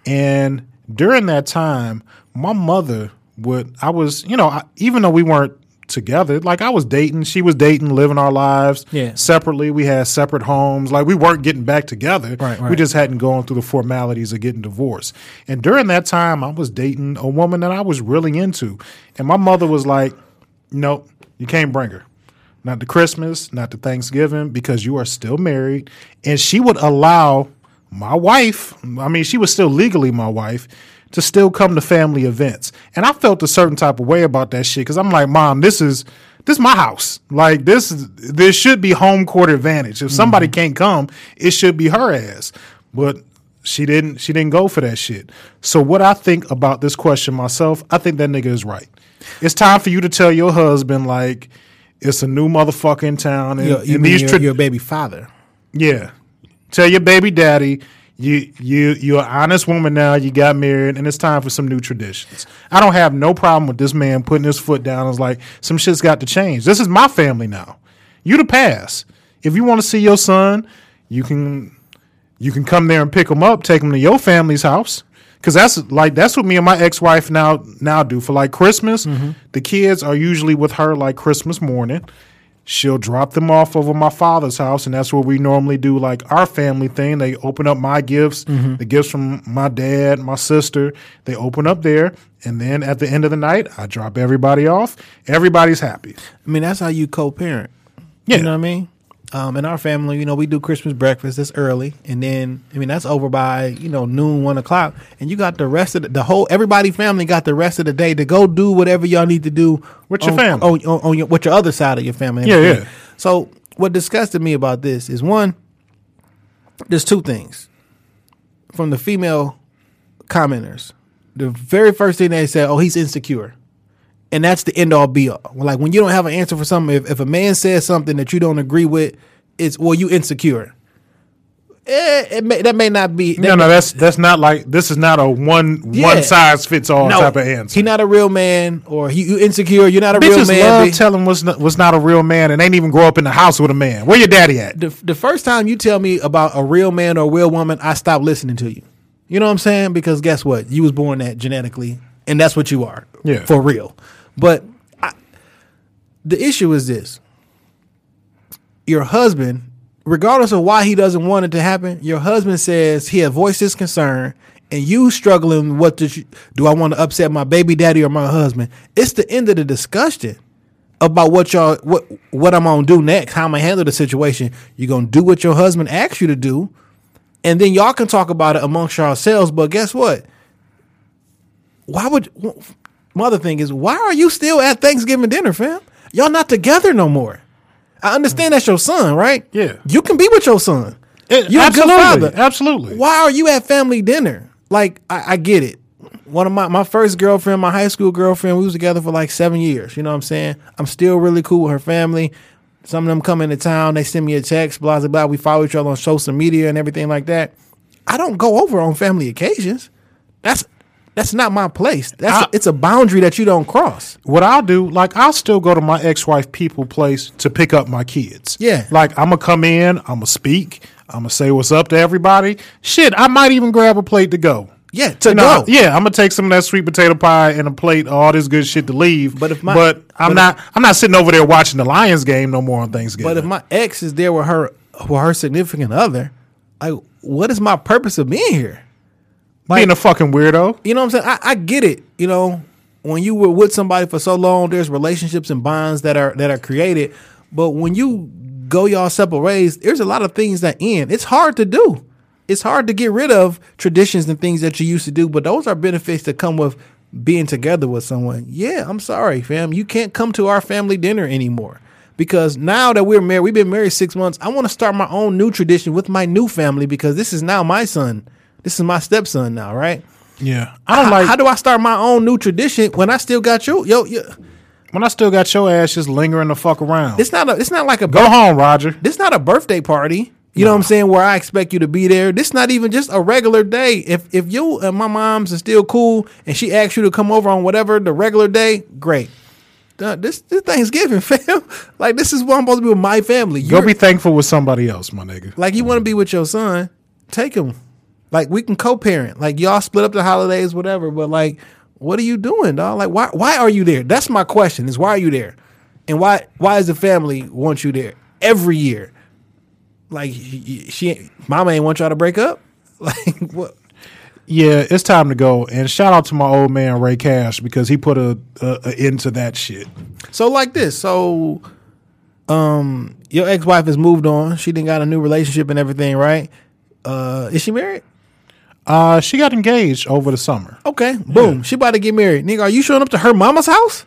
And during that time, my mother would. I was, you know, I, even though we weren't together, like I was dating, she was dating, living our lives yeah. separately. We had separate homes. Like we weren't getting back together. Right, right. We just hadn't gone through the formalities of getting divorced. And during that time, I was dating a woman that I was really into. And my mother was like, nope, you can't bring her. Not to Christmas, not to Thanksgiving, because you are still married. And she would allow my wife, I mean, she was still legally my wife, to still come to family events. And I felt a certain type of way about that shit because I'm like, Mom, this is this is my house. Like, this is, there should be home court advantage. If somebody mm-hmm. can't come, it should be her ass. But she didn't she didn't go for that shit. So what I think about this question myself, I think that nigga is right. It's time for you to tell your husband, like, it's a new motherfucker in town. And, you and mean these you're, tri- your baby father. Yeah. Tell your baby daddy, You you you're an honest woman now. You got married, and it's time for some new traditions. I don't have no problem with this man putting his foot down. It's like some shit's got to change. This is my family now. You the past. If you want to see your son, you can you can come there and pick him up, take him to your family's house. Cause that's like that's what me and my ex-wife now now do for like Christmas. Mm-hmm. The kids are usually with her like Christmas morning. She'll drop them off over my father's house, and that's where we normally do like our family thing. They open up my gifts, mm-hmm. the gifts from my dad, my sister. They open up there, and then at the end of the night, I drop everybody off. Everybody's happy. I mean, that's how you co-parent. Yeah. You know what I mean? Um, in our family, you know, we do Christmas breakfast. It's early, and then I mean that's over by you know noon, one o'clock, and you got the rest of the, the whole everybody family got the rest of the day to go do whatever y'all need to do with on, your family, on, on, on your with your other side of your family. Yeah, yeah. So what disgusted me about this is one, there's two things from the female commenters. The very first thing they said, "Oh, he's insecure." And that's the end all be all. Like when you don't have an answer for something, if, if a man says something that you don't agree with, it's well, you insecure. Eh, it may, that may not be. No, may, no, that's that's not like this is not a one yeah. one size fits all no, type of answer. He's not a real man, or he, you insecure. You're not a Bitches real man. Love tell him what's not, what's not a real man, and ain't even grow up in the house with a man. Where your daddy at? The, the first time you tell me about a real man or a real woman, I stop listening to you. You know what I'm saying? Because guess what? You was born that genetically, and that's what you are. Yeah, for real. But I, the issue is this. Your husband, regardless of why he doesn't want it to happen, your husband says he had voiced his concern and you struggling with the, do I want to upset my baby daddy or my husband? It's the end of the discussion about what y'all what what I'm going to do next, how I'm going to handle the situation. You're going to do what your husband asks you to do, and then y'all can talk about it amongst yourselves. But guess what? Why would... My other thing is, why are you still at Thanksgiving dinner, fam? Y'all not together no more. I understand that's your son, right? Yeah. You can be with your son. It, You're absolutely, a good father. Absolutely. Why are you at family dinner? Like, I, I get it. One of my, my first girlfriend, my high school girlfriend, we was together for like seven years. You know what I'm saying? I'm still really cool with her family. Some of them come into town. They send me a text, blah, blah, blah. We follow each other on social media and everything like that. I don't go over on family occasions. That's... That's not my place. That's I, it's a boundary that you don't cross. What I'll do, like, I'll still go to my ex-wife people place to pick up my kids. Yeah. Like, I'm going to come in. I'm going to speak. I'm going to say what's up to everybody. Shit, I might even grab a plate to go. Yeah, to you know, go. Yeah, I'm gonna take some of that sweet potato pie and a plate, all this good shit to leave. But if my, but I'm but not, if, I'm not sitting over there watching the Lions game no more on Thanksgiving. But if my ex is there with her, with her significant other, like, what is my purpose of being here? Like, being a fucking weirdo. You know what I'm saying? I, I get it. You know, when you were with somebody for so long, there's relationships and bonds that are that are created. But when you go y'all separate ways, there's a lot of things that end. It's hard to do. It's hard to get rid of traditions and things that you used to do, but those are benefits that come with being together with someone. Yeah, I'm sorry, fam. You can't come to our family dinner anymore because now that we're married, we've been married six months. I want to start my own new tradition with my new family because this is now my son. This is my stepson now, right? Yeah. I don't how, like. How do I start my own new tradition when I still got you? Yo, yo. When I still got your ass just lingering the fuck around. It's not. A, it's not like a. Go bir- home, Roger. It's not a birthday party. You know what I'm saying? Where I expect you to be there. This is not even just a regular day. If if you and my mom's are still cool and she asks you to come over on whatever the regular day, great. Uh, this this Thanksgiving, fam. Like, this is what I'm supposed to be with my family. You're, Go be thankful with somebody else, my nigga. Like, you want to be with your son, take him. Like, we can co-parent. Like, y'all split up the holidays, whatever. But like, what are you doing, dog? Like, why why are you there? That's my question. Is why are you there, and why why does the family want you there every year? Like, she, mama ain't want y'all to break up. Like, what? Yeah, it's time to go. And shout out to my old man Ray Cash because he put a, a, a end to that shit. So like this, so um, your ex wife has moved on. She done got a new relationship and everything, right? Uh, is she married? Uh, she got engaged over the summer. Okay, boom. Yeah. She about to get married. Nigga, are you showing up to her mama's house?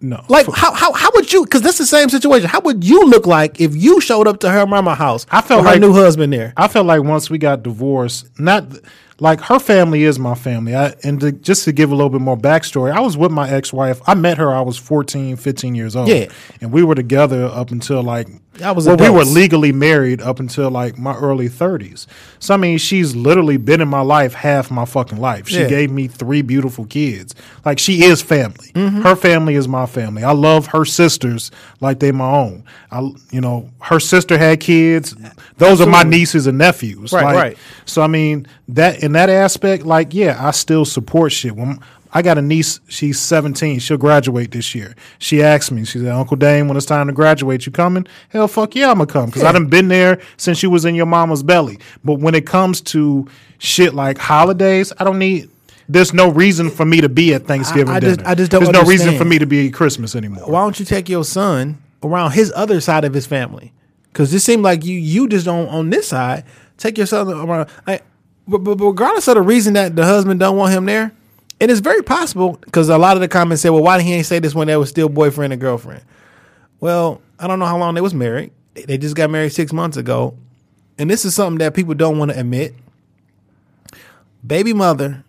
No. Like, how how how would you, because that's the same situation, how would you look like if you showed up to her mama's house I felt with like, her new husband there? I felt like once we got divorced, not, like, her family is my family. I, and to, just to give a little bit more backstory, I was with my ex-wife. I met her, I was fourteen, fifteen years old. Yeah. And we were together up until, like, I was well, we were legally married up until, like, my early thirties. So, I mean, she's literally been in my life half my fucking life. She yeah. gave me three beautiful kids. Like, she is family. Mm-hmm. Her family is my family. I love her sisters like they my own. I, you know, her sister had kids. Those Absolutely. Are my nieces and nephews. Right, like, right. So, I mean, that in that aspect, like, yeah, I still support shit. When I got a niece, she's seventeen. She'll graduate this year. She asked me, she said, Uncle Dame, when it's time to graduate, you coming? Hell, fuck yeah, I'm going to come because yeah. I done been there since you was in your mama's belly. But when it comes to shit like holidays, I don't need – there's no reason for me to be at Thanksgiving I, I dinner. Just, I just don't There's understand. No reason for me to be at Christmas anymore. Why don't you take your son around his other side of his family? Because it seemed like you you just don't on this side. Take your son around like, – but, but regardless of the reason that the husband don't want him there, and it's very possible because a lot of the comments said, well, why did he ain't say this when they were still boyfriend and girlfriend? Well, I don't know how long they was married. They just got married six months ago. And this is something that people don't want to admit. Baby mother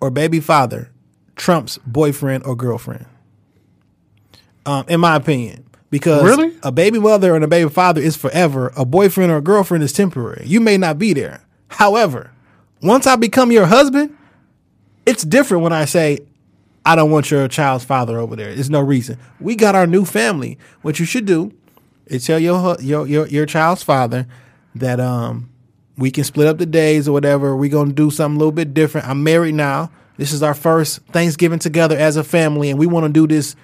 or baby father trumps boyfriend or girlfriend, um, in my opinion. Because really? A baby mother and a baby father is forever. A boyfriend or a girlfriend is temporary. You may not be there. However, once I become your husband, it's different when I say, I don't want your child's father over there. There's no reason. We got our new family. What you should do is tell your your your, your child's father that um we can split up the days or whatever. We're going to do something a little bit different. I'm married now. This is our first Thanksgiving together as a family, and we want to do this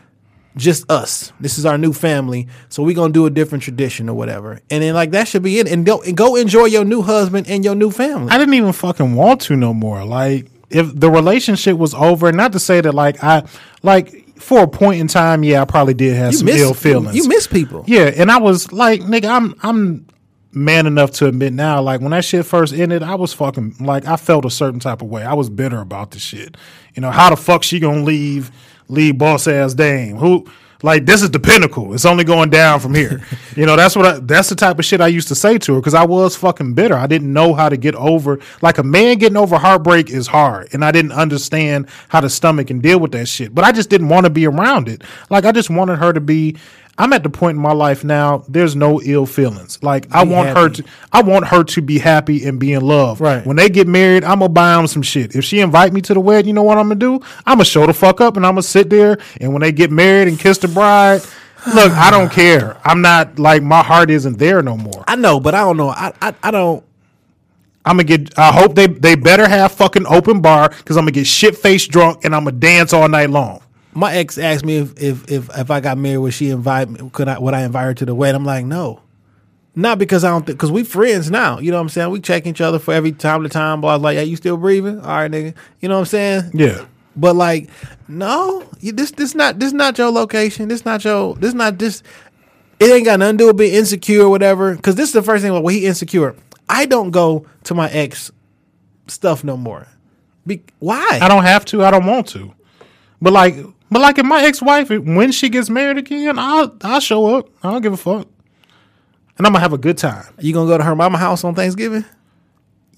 just us. This is our new family, so we're going to do a different tradition or whatever. And then, like, that should be it. And go, and go enjoy your new husband and your new family. I didn't even fucking want to no more. Like, if the relationship was over, not to say that, like, I, like, for a point in time, yeah, I probably did have you some miss, ill feelings. You, you miss people. Yeah, and I was like, nigga, I'm I'm man enough to admit now, like, when that shit first ended, I was fucking, like, I felt a certain type of way. I was bitter about the shit. You know, how the fuck she gonna leave, leave boss-ass Dame? Who... Like, this is the pinnacle. It's only going down from here. You know, that's what I, that's the type of shit I used to say to her because I was fucking bitter. I didn't know how to get over. Like, a man getting over heartbreak is hard, and I didn't understand how to stomach and deal with that shit. But I just didn't want to be around it. Like, I just wanted her to be I'm at the point in my life now, there's no ill feelings. Like, be I want happy. her to I want her to be happy and be in love. Right. When they get married, I'm going to buy them some shit. If she invite me to the wedding, you know what I'm going to do? I'm going to show the fuck up and I'm going to sit there. And when they get married and kiss the bride, look, I don't care. I'm not, like, my heart isn't there no more. I know, but I don't know. I I, I don't. I'm going to get, I hope they, they better have fucking open bar because I'm going to get shit-faced drunk and I'm going to dance all night long. My ex asked me if if if, if I got married, would she invite me? Could I would I invite her to the wedding? I'm like, no, not because I don't think because we friends now. You know what I'm saying? We check each other for every time to time. Blah blah. Like, yeah, you still breathing? All right, nigga. You know what I'm saying? Yeah. But like, no, you, this this not this not your location. This not your this not this. It ain't got nothing to do with being insecure or whatever. Because this is the first thing. Like, well, he insecure. I don't go to my ex stuff no more. Be, why? I don't have to. I don't want to. But like. But like if my ex-wife, when she gets married again, I'll I'll show up. I don't give a fuck, and I'm gonna have a good time. You gonna go to her mama house on Thanksgiving?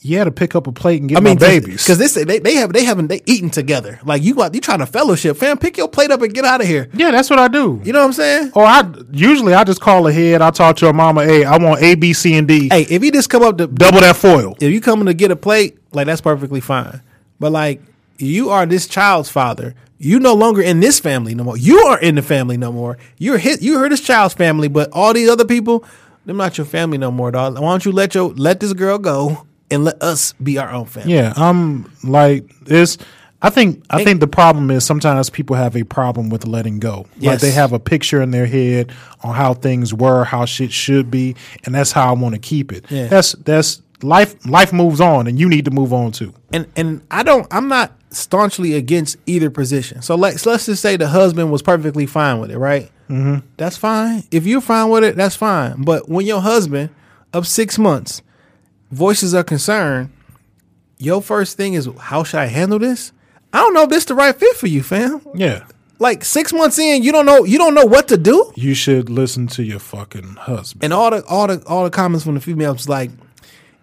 Yeah, to pick up a plate and get I mean, my babies. Because this they they have they haven't they eaten together. Like you you trying to fellowship, fam? Pick your plate up and get out of here. Yeah, that's what I do. You know what I'm saying? Or I usually I just call ahead. I talk to her mama. Hey, I want A, B, C, and D. Hey, if you just come up to double that foil, if you coming to get a plate, like that's perfectly fine. But like you are this child's father. You no longer in this family no more. You are in the family no more. You're hit. You heard this child's family, but all these other people, they're not your family no more, dog. Why don't you let your let this girl go and let us be our own family? Yeah, I'm like this. I think I think the problem is sometimes people have a problem with letting go. Yes. Like they have a picture in their head on how things were, how shit should be, and that's how I want to keep it. Yeah. That's that's life. Life moves on, and you need to move on too. And and I don't. I'm not. staunchly against either position. So let's let's just say the husband was perfectly fine with it, right? Mm-hmm. That's fine. If you're fine with it, that's fine. But when your husband of six months voices a concern, your first thing is, how should I handle this? I don't know if this is the right fit for you, fam. Yeah. Like six months in, you don't know you don't know what to do. You should listen to your fucking husband. And all the all the all the comments from the females like,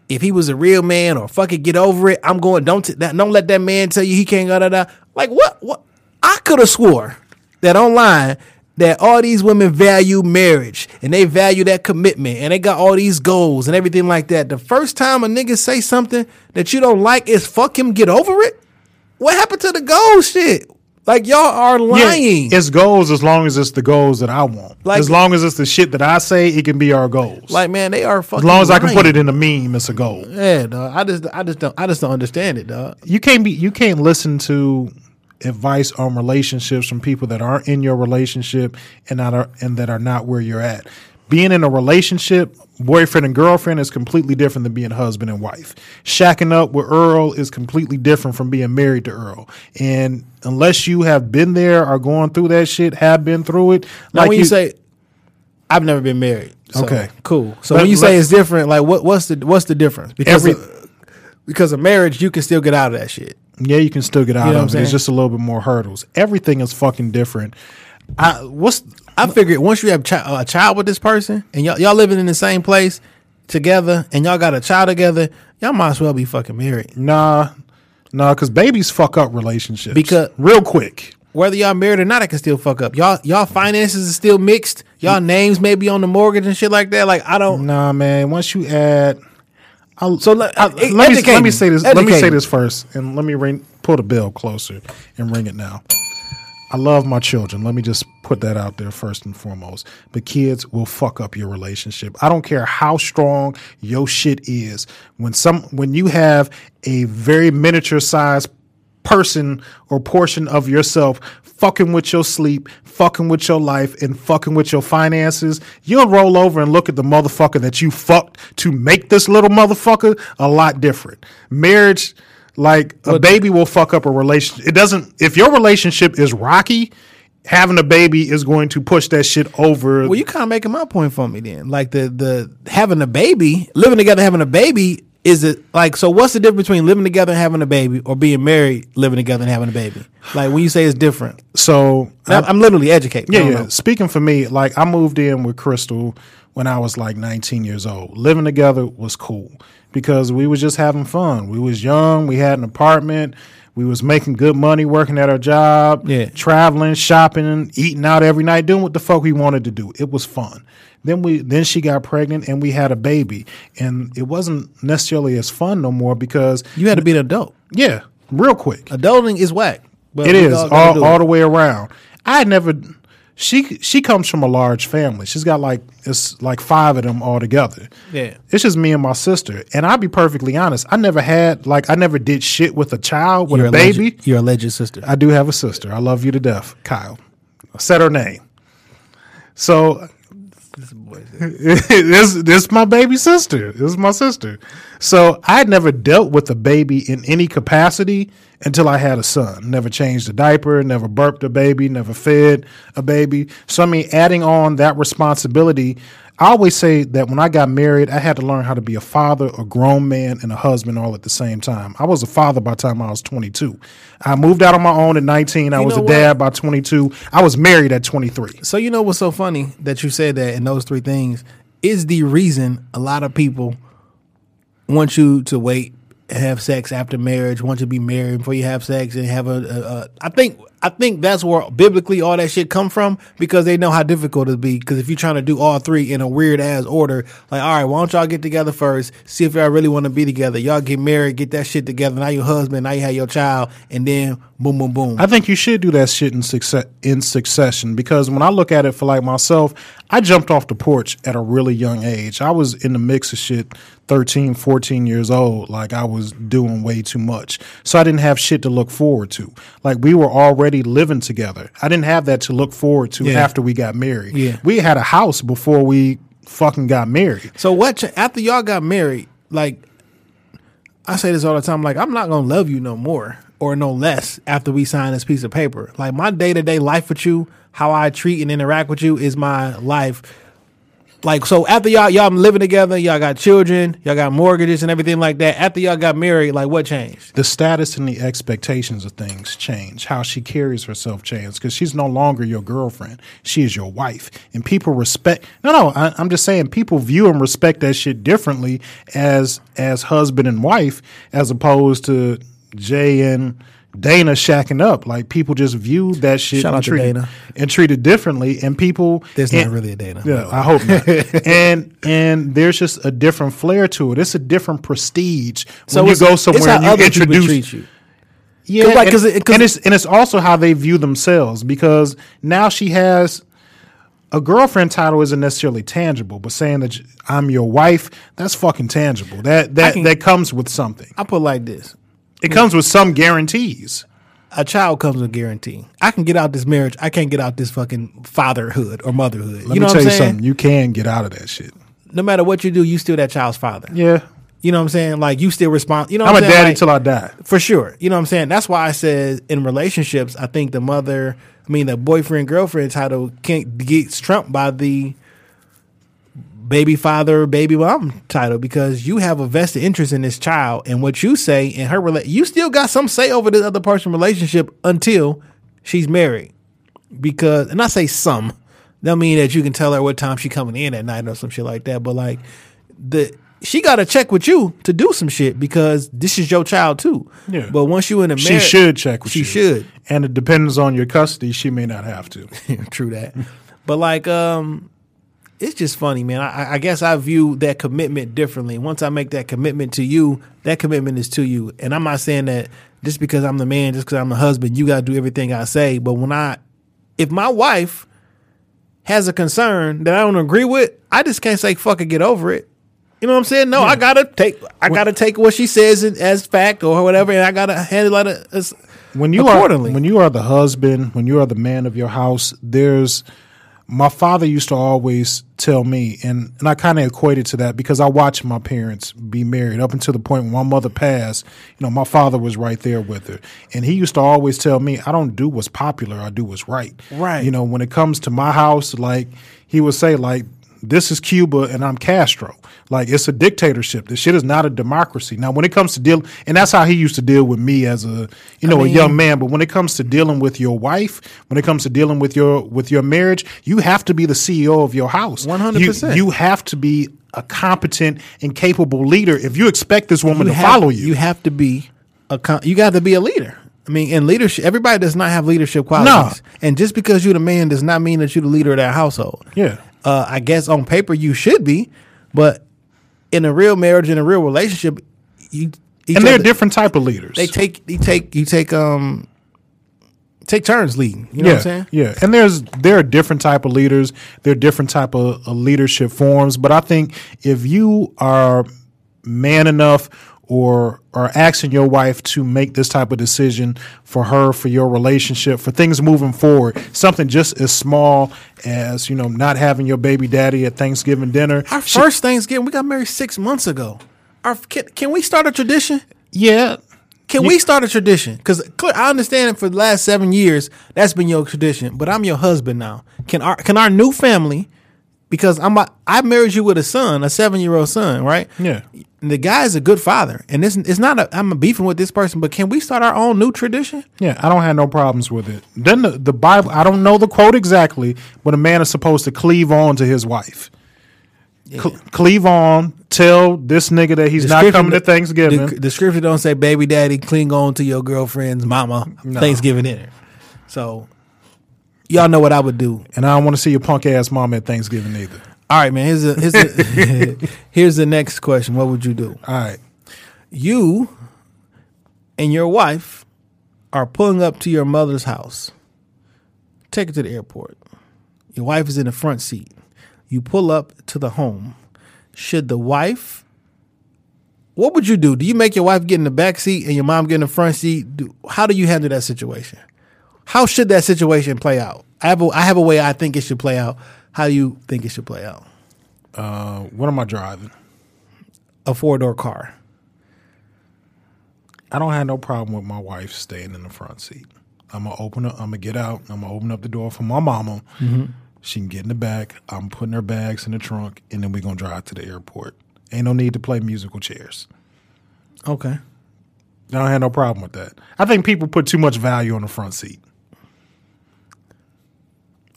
if he was a real man, or fuck it, get over it. I'm going. Don't t- that, don't let that man tell you he can't go. Da, da. Like what? What? I could have swore that online that all these women value marriage and they value that commitment and they got all these goals and everything like that. The first time a nigga say something that you don't like is fuck him, get over it. What happened to the goal shit? Like, y'all are lying. Yeah, it's goals as long as it's the goals that I want. Like, as long as it's the shit that I say, it can be our goals. Like, man, they are fucking As long as lying. I can put it in a meme, it's a goal. Yeah, dog. I just I just don't I just don't understand it, dog. You can't be you can't listen to advice on relationships from people that aren't in your relationship and not are and that are not where you're at. Being in a relationship, boyfriend and girlfriend, is completely different than being husband and wife. Shacking up with Earl is completely different from being married to Earl. And unless you have been there or going through that shit, have been through it. Now, like when you, you say, I've never been married. So, okay, cool. So but when you say it's different, like what, what's the what's the difference? Because every, of, because of marriage, you can still get out of that shit. Yeah, you can still get out you know of it. It's just a little bit more hurdles. Everything is fucking different. I what's I figured once you have chi- a child with this person and y'all, y'all living in the same place together and y'all got a child together, y'all might as well be fucking married. Nah, nah, because babies fuck up relationships because real quick. Whether y'all married or not, it can still fuck up. Y'all y'all finances are still mixed. Y'all names may be on the mortgage and shit like that. Like I don't. Nah, man. Once you add, I'll, so let, I'll, let, let me let me say this. Educate. Let me say this first, and let me ring pull the bell closer and ring it now. I love my children. Let me just put that out there first and foremost. But kids will fuck up your relationship. I don't care how strong your shit is. When some when you have a very miniature sized person or portion of yourself fucking with your sleep, fucking with your life, and fucking with your finances, you'll roll over and look at the motherfucker that you fucked to make this little motherfucker a lot different. Marriage. Like a baby will fuck up a relationship. It doesn't. If your relationship is rocky, having a baby is going to push that shit over. Well, you kind of making my point for me then. Like the the having a baby, living together, having a baby is it like so? What's the difference between living together and having a baby, or being married, living together and having a baby? Like when you say it's different. So I'm, I'm literally educated. Yeah, yeah. Know. Speaking for me, like I moved in with Crystal. when I was like nineteen years old. Living together was cool because we was just having fun. We was young. We had an apartment. We was making good money working at our job, yeah. traveling, shopping, eating out every night, doing what the fuck we wanted to do. It was fun. Then we then she got pregnant and we had a baby. And it wasn't necessarily as fun no more because you had to be an adult. Yeah, real quick. Adulting is whack. But it is all, all the way around. I had never she she comes from a large family. She's got like it's like five of them all together. Yeah. It's just me and my sister. And I'll be perfectly honest, I never had like I never did shit with a child, with your a alleged, baby. Your alleged sister. I do have a sister. I love you to death, Kyle. I said her name. So this boy, this this is my baby sister. This is my sister. So I had never dealt with a baby in any capacity until I had a son. Never changed a diaper, never burped a baby, never fed a baby. So I mean, adding on that responsibility, I always say that when I got married, I had to learn how to be a father, a grown man, and a husband all at the same time. I was a father by the time I was twenty-two. I moved out on my own at nineteen. I you was a dad what? by twenty-two. I was married at twenty-three. So you know what's so funny that you said that, and those three things is the reason a lot of people want you to wait, have sex after marriage, want you to be married before you have sex and have a, a, a I think I think that's where biblically all that shit come from, because they know how difficult it'd be. Because if you're trying to do all three in a weird ass order, like, all right, why don't y'all get together first, see if y'all really want to be together. Y'all get married, get that shit together. Now your husband, now you have your child, and then boom, boom, boom. I think you should do that shit in, success, in succession, because when I look at it for like myself, I jumped off the porch at a really young age. I was in the mix of shit thirteen, fourteen years old. Like I was doing way too much. So I didn't have shit to look forward to. Like we were already living together. I didn't have that to look forward to yeah. after we got married. Yeah. We had a house before we fucking got married. So what? After y'all got married, like I say this all the time, like I'm not gonna love you no more or no less after we sign this piece of paper. Like my day to day life with you, how I treat and interact with you is my life. Like so, after y'all y'all living together, y'all got children, y'all got mortgages and everything like that. After y'all got married, like what changed? The status and the expectations of things change. How she carries herself changes because she's no longer your girlfriend; she is your wife, and people respect. No, no, I, I'm just saying people view and respect that shit differently as as husband and wife, as opposed to Jay and Dana shacking up. Like people just viewed that shit and, treat, Dana. and treated differently, and people there's and, not really a Dana. Yeah, I hope not. and and there's just a different flair to it. It's a different prestige so when you go somewhere and you introduce treat you. Yeah, Cause like, cause and, it, cause and it's and it's also how they view themselves, because now she has. A girlfriend title isn't necessarily tangible, but saying that I'm your wife, that's fucking tangible. That that can, that comes with something. I put it like this. It comes with some guarantees. A child comes with a guarantee. I can get out this marriage. I can't get out this fucking fatherhood or motherhood. Let you know me tell you something. You can get out of that shit. No matter what you do, you still that child's father. Yeah. You know what I'm saying? Like you still respond. You know, I'm what a saying? daddy like, till I die. For sure. You know what I'm saying? That's why I said in relationships, I think the mother, I mean the boyfriend girlfriend title can't get trumped by the baby father, baby mom title, because you have a vested interest in this child, and what you say in her rela- you still got some say over this other person's relationship until she's married. Because, and I say some, that mean that you can tell her what time she coming in at night or some shit like that. But like the she got to check with you to do some shit because this is your child too. Yeah. But once you in a marriage, she should check with she you. She should, and it depends on your custody. She may not have to. True that. But like, um. It's just funny, man. I, I guess I view that commitment differently. Once I make that commitment to you, that commitment is to you. And I'm not saying that just because I'm the man, just because I'm the husband, you got to do everything I say. But when I, if my wife has a concern that I don't agree with, I just can't say, fuck it, get over it. You know what I'm saying? No, yeah. I got to take, I got to take what she says as fact or whatever. And I got to handle it as, when you accordingly. Are, when you are the husband, when you are the man of your house, there's, my father used to always tell me, and, and I kind of equated to that because I watched my parents be married up until the point when my mother passed. You know, my father was right there with her. And he used to always tell me, I don't do what's popular. I do what's right. Right. You know, when it comes to my house, like he would say, like, This is Cuba and I'm Castro. Like, it's a dictatorship. This shit is not a democracy. Now, when it comes to dealing, and that's how he used to deal with me as a, you know, I mean, a young man. But when it comes to dealing with your wife, when it comes to dealing with your with your marriage, you have to be the C E O of your house. one hundred percent. You, you have to be a competent and capable leader if you expect this woman you to have, follow you. You have to be a you got to be a leader. I mean, in leadership, everybody does not have leadership qualities. No. And just because you're the man does not mean that you're the leader of that household. Yeah. Uh, I guess on paper you should be, but in a real marriage, in a real relationship, you and they're other, different type of leaders. They take, you take, you take, um, take turns leading. You know yeah, what I'm saying? Yeah. And there's there are different type of leaders. There are different type of, of leadership forms. But I think if you are man enough or are asking your wife to make this type of decision for her, for your relationship, for things moving forward, something just as small as, you know, not having your baby daddy at Thanksgiving dinner. Our she, first Thanksgiving, we got married six months ago. Our can, can we start a tradition? Yeah. Can you, we start a tradition? Because I understand it for the last seven years, that's been your tradition, but I'm your husband now. Can our can our new family, because I'm a, I married you with a son, a seven-year-old son, right? Yeah. The guy's a good father, and it's, it's not a, I'm beefing with this person, but can we start our own new tradition? Yeah, I don't have no problems with it. Then the, the Bible, I don't know the quote exactly, but a man is supposed to cleave on to his wife. Yeah. Cle- cleave on, tell this nigga that he's not coming to Thanksgiving. The, the scripture don't say, baby daddy, cling on to your girlfriend's mama, no. Thanksgiving dinner. So... y'all know what I would do. And I don't want to see your punk ass mom at Thanksgiving either. All right, man. Here's a, here's, a, here's the next question. What would you do? All right. You and your wife are pulling up to your mother's house. Take her to the airport. Your wife is in the front seat. You pull up to the home. Should the wife... what would you do? Do you make your wife get in the back seat and your mom get in the front seat? Do, how do you handle that situation? How should that situation play out? I have a, I have a way I think it should play out. How do you think it should play out? Uh, what am I driving? A four-door car. I don't have no problem with my wife staying in the front seat. I'm going to open up. I'm going to get out. I'm going to open up the door for my mama. Mm-hmm. She can get in the back. I'm putting her bags in the trunk, and then we're going to drive to the airport. Ain't no need to play musical chairs. Okay. I don't have no problem with that. I think people put too much value on the front seat.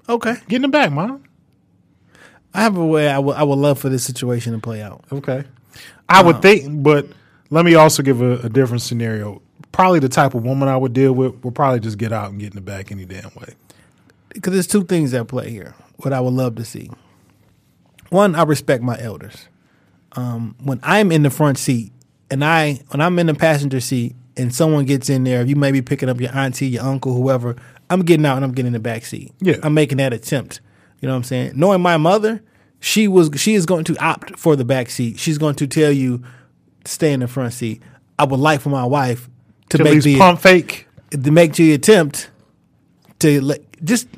Okay. Get in the back, Mom. I have a way I would I would love for this situation to play out. Okay. I um, would think, but let me also give a, a different scenario. Probably the type of woman I would deal with would probably just get out and get in the back any damn way. Because there's two things at play here, what I would love to see. One, I respect my elders. Um, when I'm in the front seat, and I when I'm in the passenger seat and someone gets in there, if you may be picking up your auntie, your uncle, whoever, I'm getting out and I'm getting in the back seat. Yeah. I'm making that attempt. You know what I'm saying? Knowing my mother, she was she is going to opt for the back seat. She's going to tell you to stay in the front seat. I would like for my wife to, to make the pump fake to make the attempt to let, just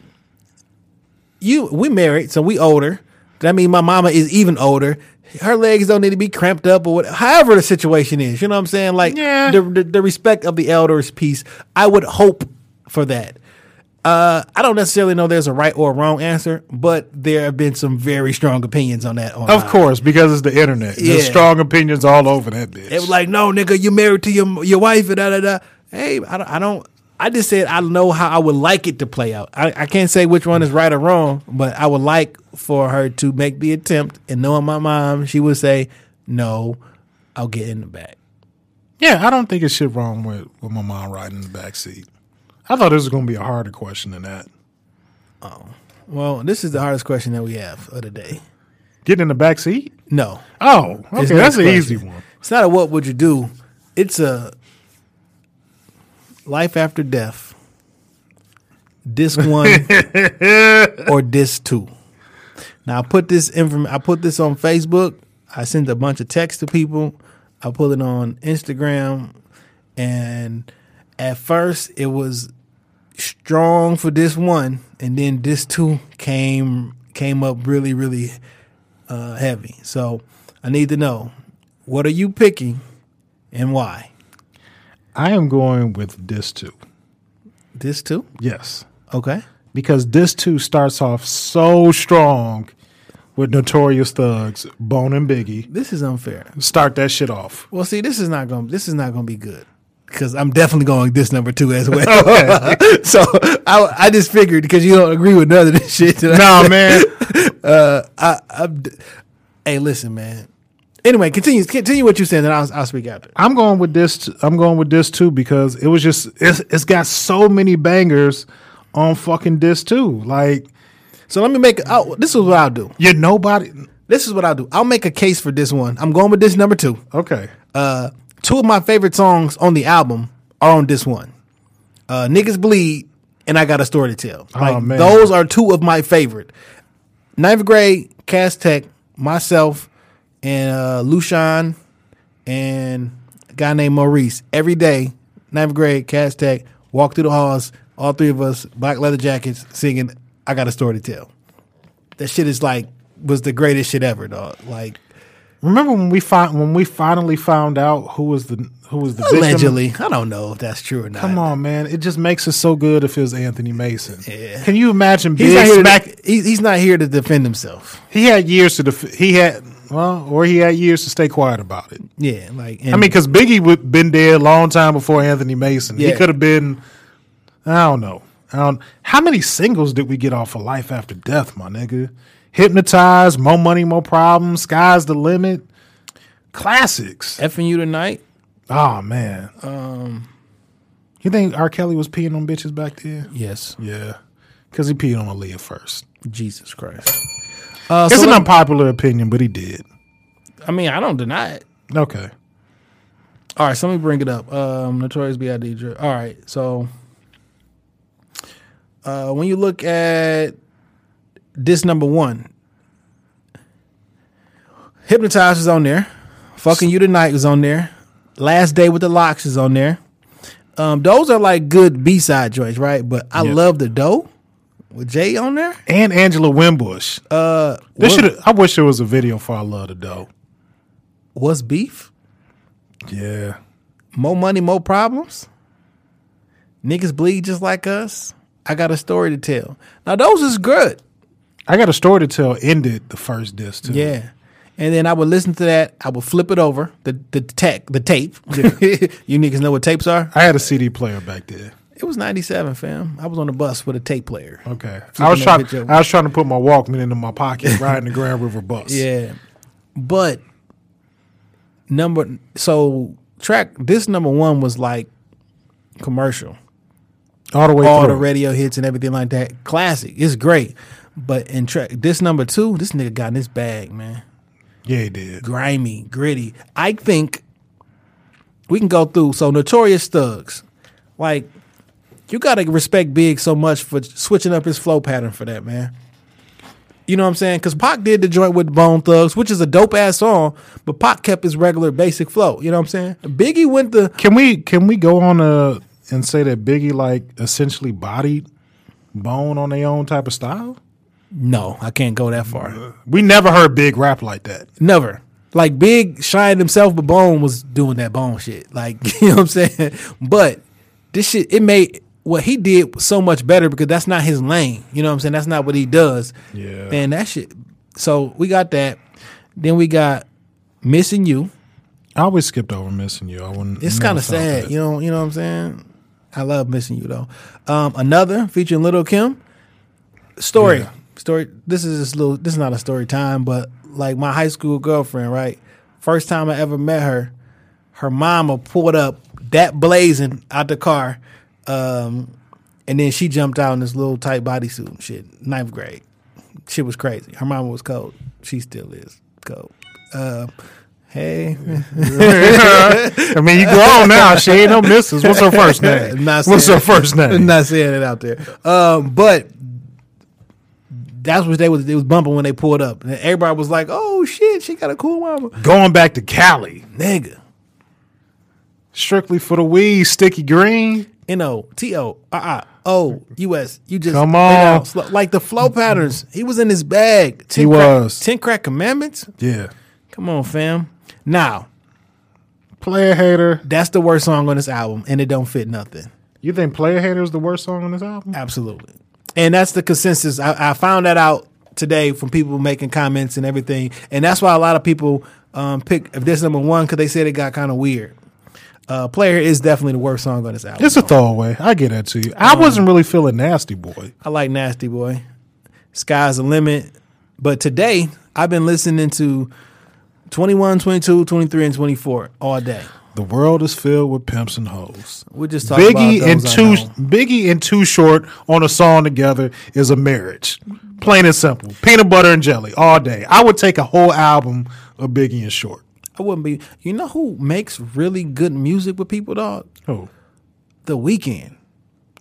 you. We married, so we older. That means my mama is even older. Her legs don't need to be cramped up or whatever. However the situation is, you know what I'm saying? Like yeah. the, the the respect of the elders piece. I would hope for that. Uh, I don't necessarily know there's a right or a wrong answer, but there have been some very strong opinions on that online. Of course, because it's the internet. Yeah. There's strong opinions all over that bitch. It was like, no, nigga, you married to your your wife and da da da. Hey, I don't. I don't I just said I know how I would like it to play out. I, I can't say which one is right or wrong, but I would like for her to make the attempt. And knowing my mom, she would say, no, I'll get in the back. Yeah, I don't think it's shit wrong with, with my mom riding in the back seat. I thought this was going to be a harder question than that. Oh, well, this is the hardest question that we have of the day. Getting in the back seat? No. Oh, okay. That's an easy one. It's not a what would you do. It's a... Life After Death, disc one or disc two. Now I put this inform- I put this on Facebook. I sent a bunch of texts to people. I put it on Instagram, and at first it was strong for disc one, and then disc two came came up really really uh, heavy. So I need to know, what are you picking, and why? I am going with disc two. Disc two? Yes. Okay. Because disc two starts off so strong with Notorious Thugs, Bone and Biggie. This is unfair. Start that shit off. Well, see, this is not gonna this is not gonna be good. Because I'm definitely going this number two as well. So I, I just figured because you don't agree with none of this shit. No, nah, man. uh, I, I'm, hey, listen, man. Anyway, continue continue what you said, and I'll I'll speak after. I'm going with this. I'm going with this too because it was just it's it's got so many bangers on fucking this too. Like, so let me make. I'll, this is what I'll do. You're nobody. This is what I'll do. I'll make a case for this one. I'm going with this number two. Okay. Uh. Two of my favorite songs on the album are on this one. Uh, Niggas Bleed and I Got a Story to Tell. Like, oh, man. Those are two of my favorite. Ninth Grade, Cass Tech, myself, and uh, Lushan, and a guy named Maurice. Every day, Ninth Grade, Cass Tech, walk through the halls, all three of us, black leather jackets, singing I Got a Story to Tell. That shit is like, was the greatest shit ever, dog. Like, remember when we find when we finally found out who was the who was the allegedly victim? I don't know if that's true or not. Come on, man! It just makes it so good if it was Anthony Mason. Yeah. Can you imagine? He's not here back. To, he's not here to defend himself. He had years to def- he had well, or he had years to stay quiet about it. Yeah, like and, I mean, because Biggie would been dead a long time before Anthony Mason. Yeah. He could have been. I don't know. I don't. How many singles did we get off of Life After Death, my nigga? Hypnotized, More Money, More Problems, Sky's the Limit, classics. Effing You Tonight. Oh, man. Um, you think R. Kelly was peeing on bitches back then? Yes. Yeah. Because he peed on Aaliyah first. Jesus Christ. Uh, it's so an like, unpopular opinion, but he did. I mean, I don't deny it. Okay. All right, so let me bring it up. Um, Notorious B I G All right, so uh, when you look at this number one, Hypnotized is on there. Fucking You Tonight was on there. Last Day with the Locks is on there. Um, those are like good B-side joints, right? But I yep. love The Dough with Jay on there. And Angela Wimbush. Uh, this should. I wish there was a video for I Love The Dough. What's Beef? Yeah. More Money, More Problems. Niggas Bleed Just Like Us. I Got a Story to Tell. Now, those is good. I Got a Story to Tell ended the first disc too. Yeah, and then I would listen to that. I would flip it over the the tech the tape. Yeah. You niggas know what tapes are. I had a C D player back then. It was ninety-seven, fam. I was on the bus with a tape player. Okay, I was trying. I was trying to put my Walkman into my pocket riding the Grand River bus. Yeah, but number so track this number one was like commercial, all the way all through. The radio hits and everything like that. Classic. It's great. But in track, this number two, this nigga got in his bag, man. Yeah, he did. Grimy, gritty. I think we can go through. So, Notorious Thugs. Like, you got to respect Big so much for switching up his flow pattern for that, man. You know what I'm saying? Because Pac did the joint with Bone Thugs, which is a dope-ass song, but Pac kept his regular basic flow. You know what I'm saying? Biggie went the... Can we, can we go on uh, and say that Biggie, like, essentially bodied Bone on their own type of style? No, I can't go that far. We never heard Big rap like that. Never. Like, Big shined himself, but Bone was doing that Bone shit. Like, you know what I'm saying? But this shit, it made what he did so much better because that's not his lane. You know what I'm saying? That's not what he does. Yeah. And that shit. So we got that. Then we got Missing You. I always skipped over Missing You. I wouldn't. It's kind of sad. That. You know, you know what I'm saying? I love Missing You, though. Um, another featuring Lil' Kim. Story. Yeah. Story. This is this little. This is not a story time, but like my high school girlfriend, right? First time I ever met her, her mama pulled up that blazing out the car, um, and then she jumped out in this little tight bodysuit and shit. Ninth grade, shit was crazy. Her mama was cold. She still is cold. Uh, hey, I mean you grown now. She ain't no missus. What's her first name? Not What's her first name? I'm not saying it out there, um, but. That's what they was. It was bumping when they pulled up, and everybody was like, "Oh shit, she got a cool mama." Going back to Cali, nigga. Strictly for the weed, sticky green. N O T O I O U S. You just come on, you know, like the flow patterns. He was in his bag. Ten he crack, was ten crack commandments. Yeah, come on, fam. Now, Player Hater. That's the worst song on this album, and it don't fit nothing. You think Player Hater is the worst song on this album? Absolutely. And that's the consensus. I, I found that out today from people making comments and everything. And that's why a lot of people um, pick if this number one, because they said it got kind of weird. Uh, Player is definitely the worst song on this album. It's a throwaway. I get that to you. I um, wasn't really feeling Nasty Boy. I like Nasty Boy. Sky's the limit. But today, I've been listening to twenty-one, twenty-two, twenty-three, and twenty-four all day. The world is filled with pimps and hoes. We're just talking Biggie about those and two, Biggie and Too Short on a song together is a marriage. Plain and simple. Peanut butter and jelly all day. I would take a whole album of Biggie and Short. I wouldn't be. You know who makes really good music with people, dog? Who? The Weeknd.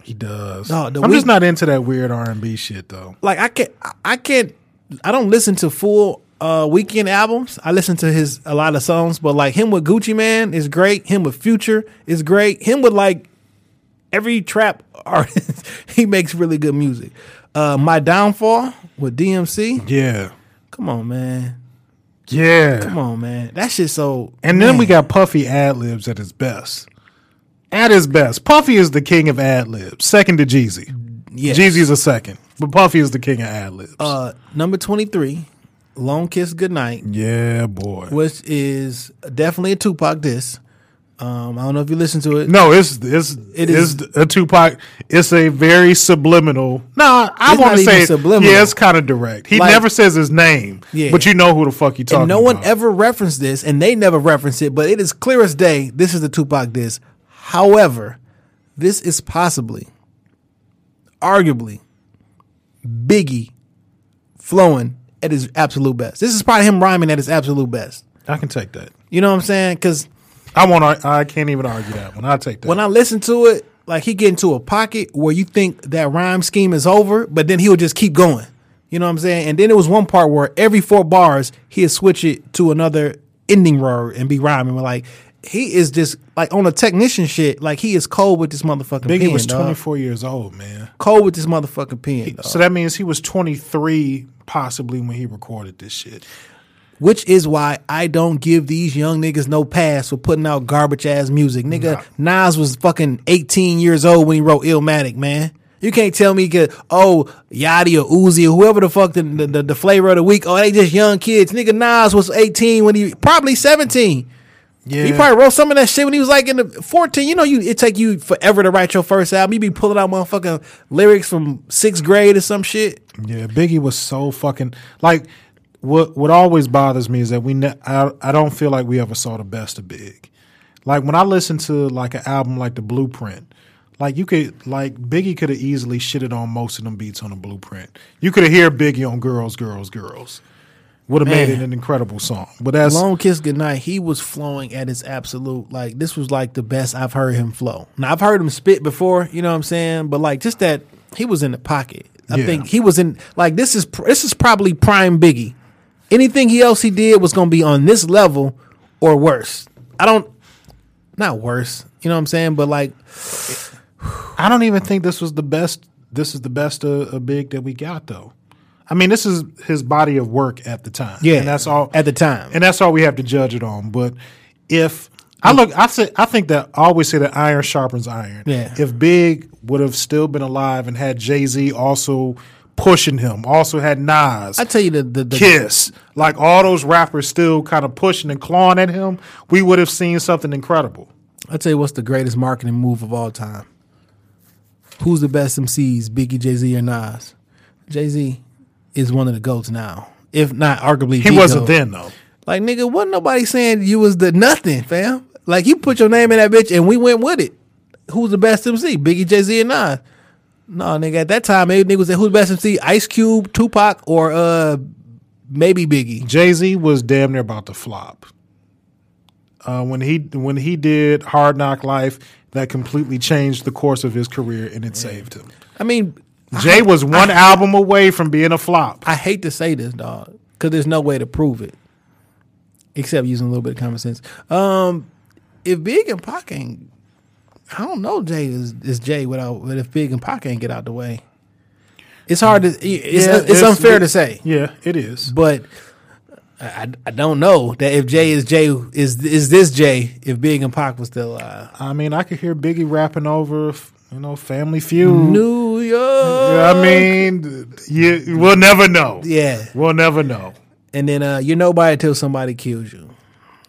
He does. Dog, I'm week- just not into that weird R and B shit though. Like I can't. I can't. I don't listen to full uh, Weeknd albums. I listen to his a lot of songs, but like him with Gucci Man is great. Him with Future is great. Him with like every trap artist, he makes really good music. Uh, My Downfall with D M C. Yeah. Come on, man. Yeah. Come on, man. That shit so... And then man. we got Puffy ad-libs at his best. At his best. Puffy is the king of ad-libs. Second to Jeezy. Yes. Jeezy's a second. But Puffy is the king of ad-libs. Uh, number twenty-three, Long Kiss Goodnight. Yeah, boy. Which is definitely a Tupac diss. Um, I don't know if you listen to it. No, it's it's it is it's a Tupac. It's a very subliminal. Nah, I want to say subliminal. Yeah, it's kind of direct. He like, never says his name, yeah. but you know who the fuck he talking about. And no one about. ever referenced this, and they never referenced it. But it is clear as day. This is the Tupac diss. However, this is possibly, arguably, Biggie flowing at his absolute best. This is probably him rhyming at his absolute best. I can take that. You know what I'm saying? Because. I won't. I can't even argue that one. I take that. When I listen to it, like he get into a pocket where you think that rhyme scheme is over, but then he'll just keep going. You know what I'm saying? And then it was one part where every four bars he'll switch it to another ending word and be rhyming. We're like, he is just like on a technician shit. Like he is cold with this motherfucking pen. Biggie was twenty-four dog. years old, man. Cold with this motherfucking pen. He, so that means he was twenty-three possibly when he recorded this shit. Which is why I don't give these young niggas no pass for putting out garbage ass music. Nigga, nah. Nas was fucking eighteen years old when he wrote Illmatic, man. You can't tell me, oh, Yachty or Uzi or whoever the fuck the, the, the flavor of the week, oh, they just young kids. Nigga, Nas was eighteen when he, probably seventeen. Yeah. He probably wrote some of that shit when he was like in the fourteen. You know, you it take you forever to write your first album. You be pulling out motherfucking lyrics from sixth grade or some shit. Yeah, Biggie was so fucking, like... What what always bothers me is that we ne- I, I don't feel like we ever saw the best of Big. Like when I listen to like an album like The Blueprint, like you could like Biggie could have easily shitted on most of them beats on The Blueprint. You could have heard Biggie on Girls, Girls, Girls. Would have made it an incredible song. But that's Long Kiss Goodnight. He was flowing at his absolute, like this was like the best I've heard him flow. Now I've heard him spit before, you know what I'm saying? But like just that he was in the pocket. I yeah. think he was in like this is this is probably prime Biggie. Anything he else he did was going to be on this level or worse. I don't, not worse, you know what I'm saying? But like, I don't even think this was the best, this is the best of, of Big that we got though. I mean, this is his body of work at the time. Yeah. And that's all. At the time. And that's all we have to judge it on. But if, I look, I say, I think that I always say that iron sharpens iron. Yeah. If Big would have still been alive and had Jay-Z also pushing him, also had Nas. I tell you the, the, the Kiss, like all those rappers still kind of pushing and clawing at him. We would have seen something incredible. I tell you what's the greatest marketing move of all time. Who's the best M Cs, Biggie, Jay Z, or Nas? Jay Z is one of the GOATs now, if not arguably. He wasn't then though. Like nigga, wasn't nobody saying you was the nothing, fam. Like you put your name in that bitch and we went with it. Who's the best M C, Biggie, Jay Z, or Nas? No, nigga, at that time, maybe niggas said, who's the best M C, Ice Cube, Tupac, or uh, maybe Biggie? Jay-Z was damn near about to flop. Uh, when he when he did Hard Knock Life, that completely changed the course of his career, and it yeah. saved him. I mean... Jay I, was one I, album away from being a flop. I hate to say this, dog, because there's no way to prove it, except using a little bit of common sense. Um, if Big and Pac ain't... I don't know. Jay is, is Jay without, but if Big and Pac ain't get out the way, it's hard to. It's yeah, it's, it's unfair it, to say. Yeah, it is. But I, I don't know that if Jay is Jay is is this Jay if Big and Pac was still alive. I mean, I could hear Biggie rapping over You know, Family Feud. New York. I mean, you, we'll never know. Yeah. We'll never know. And then uh, you're nobody till somebody kills you.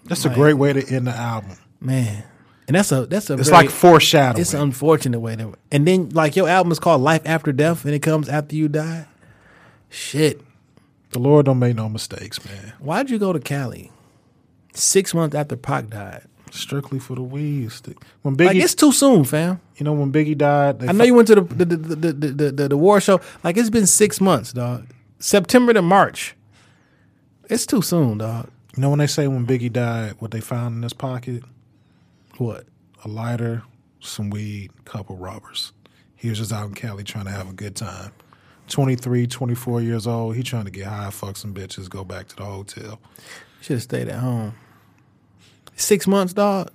That's like, a great way to end the album. Man. And that's a that's a it's very, like foreshadowing. It's an unfortunate way to, and then like your album is called Life After Death and it comes after you die. Shit. The Lord don't make no mistakes, man. Why'd you go to Cali six months after Pac died? Strictly for the weed stick. When Biggie, like it's too soon, fam. You know when Biggie died. They I know fuck- you went to the the the, the the the the the war show. Like it's been six months, dog. September to March. It's too soon, dog. You know when they say when Biggie died, what they found in his pocket. What? A lighter, some weed, couple robbers. He was just out in Cali trying to have a good time. twenty-three, twenty-four years old. He trying to get high, fuck some bitches, go back to the hotel. Should have stayed at home. Six months, dog.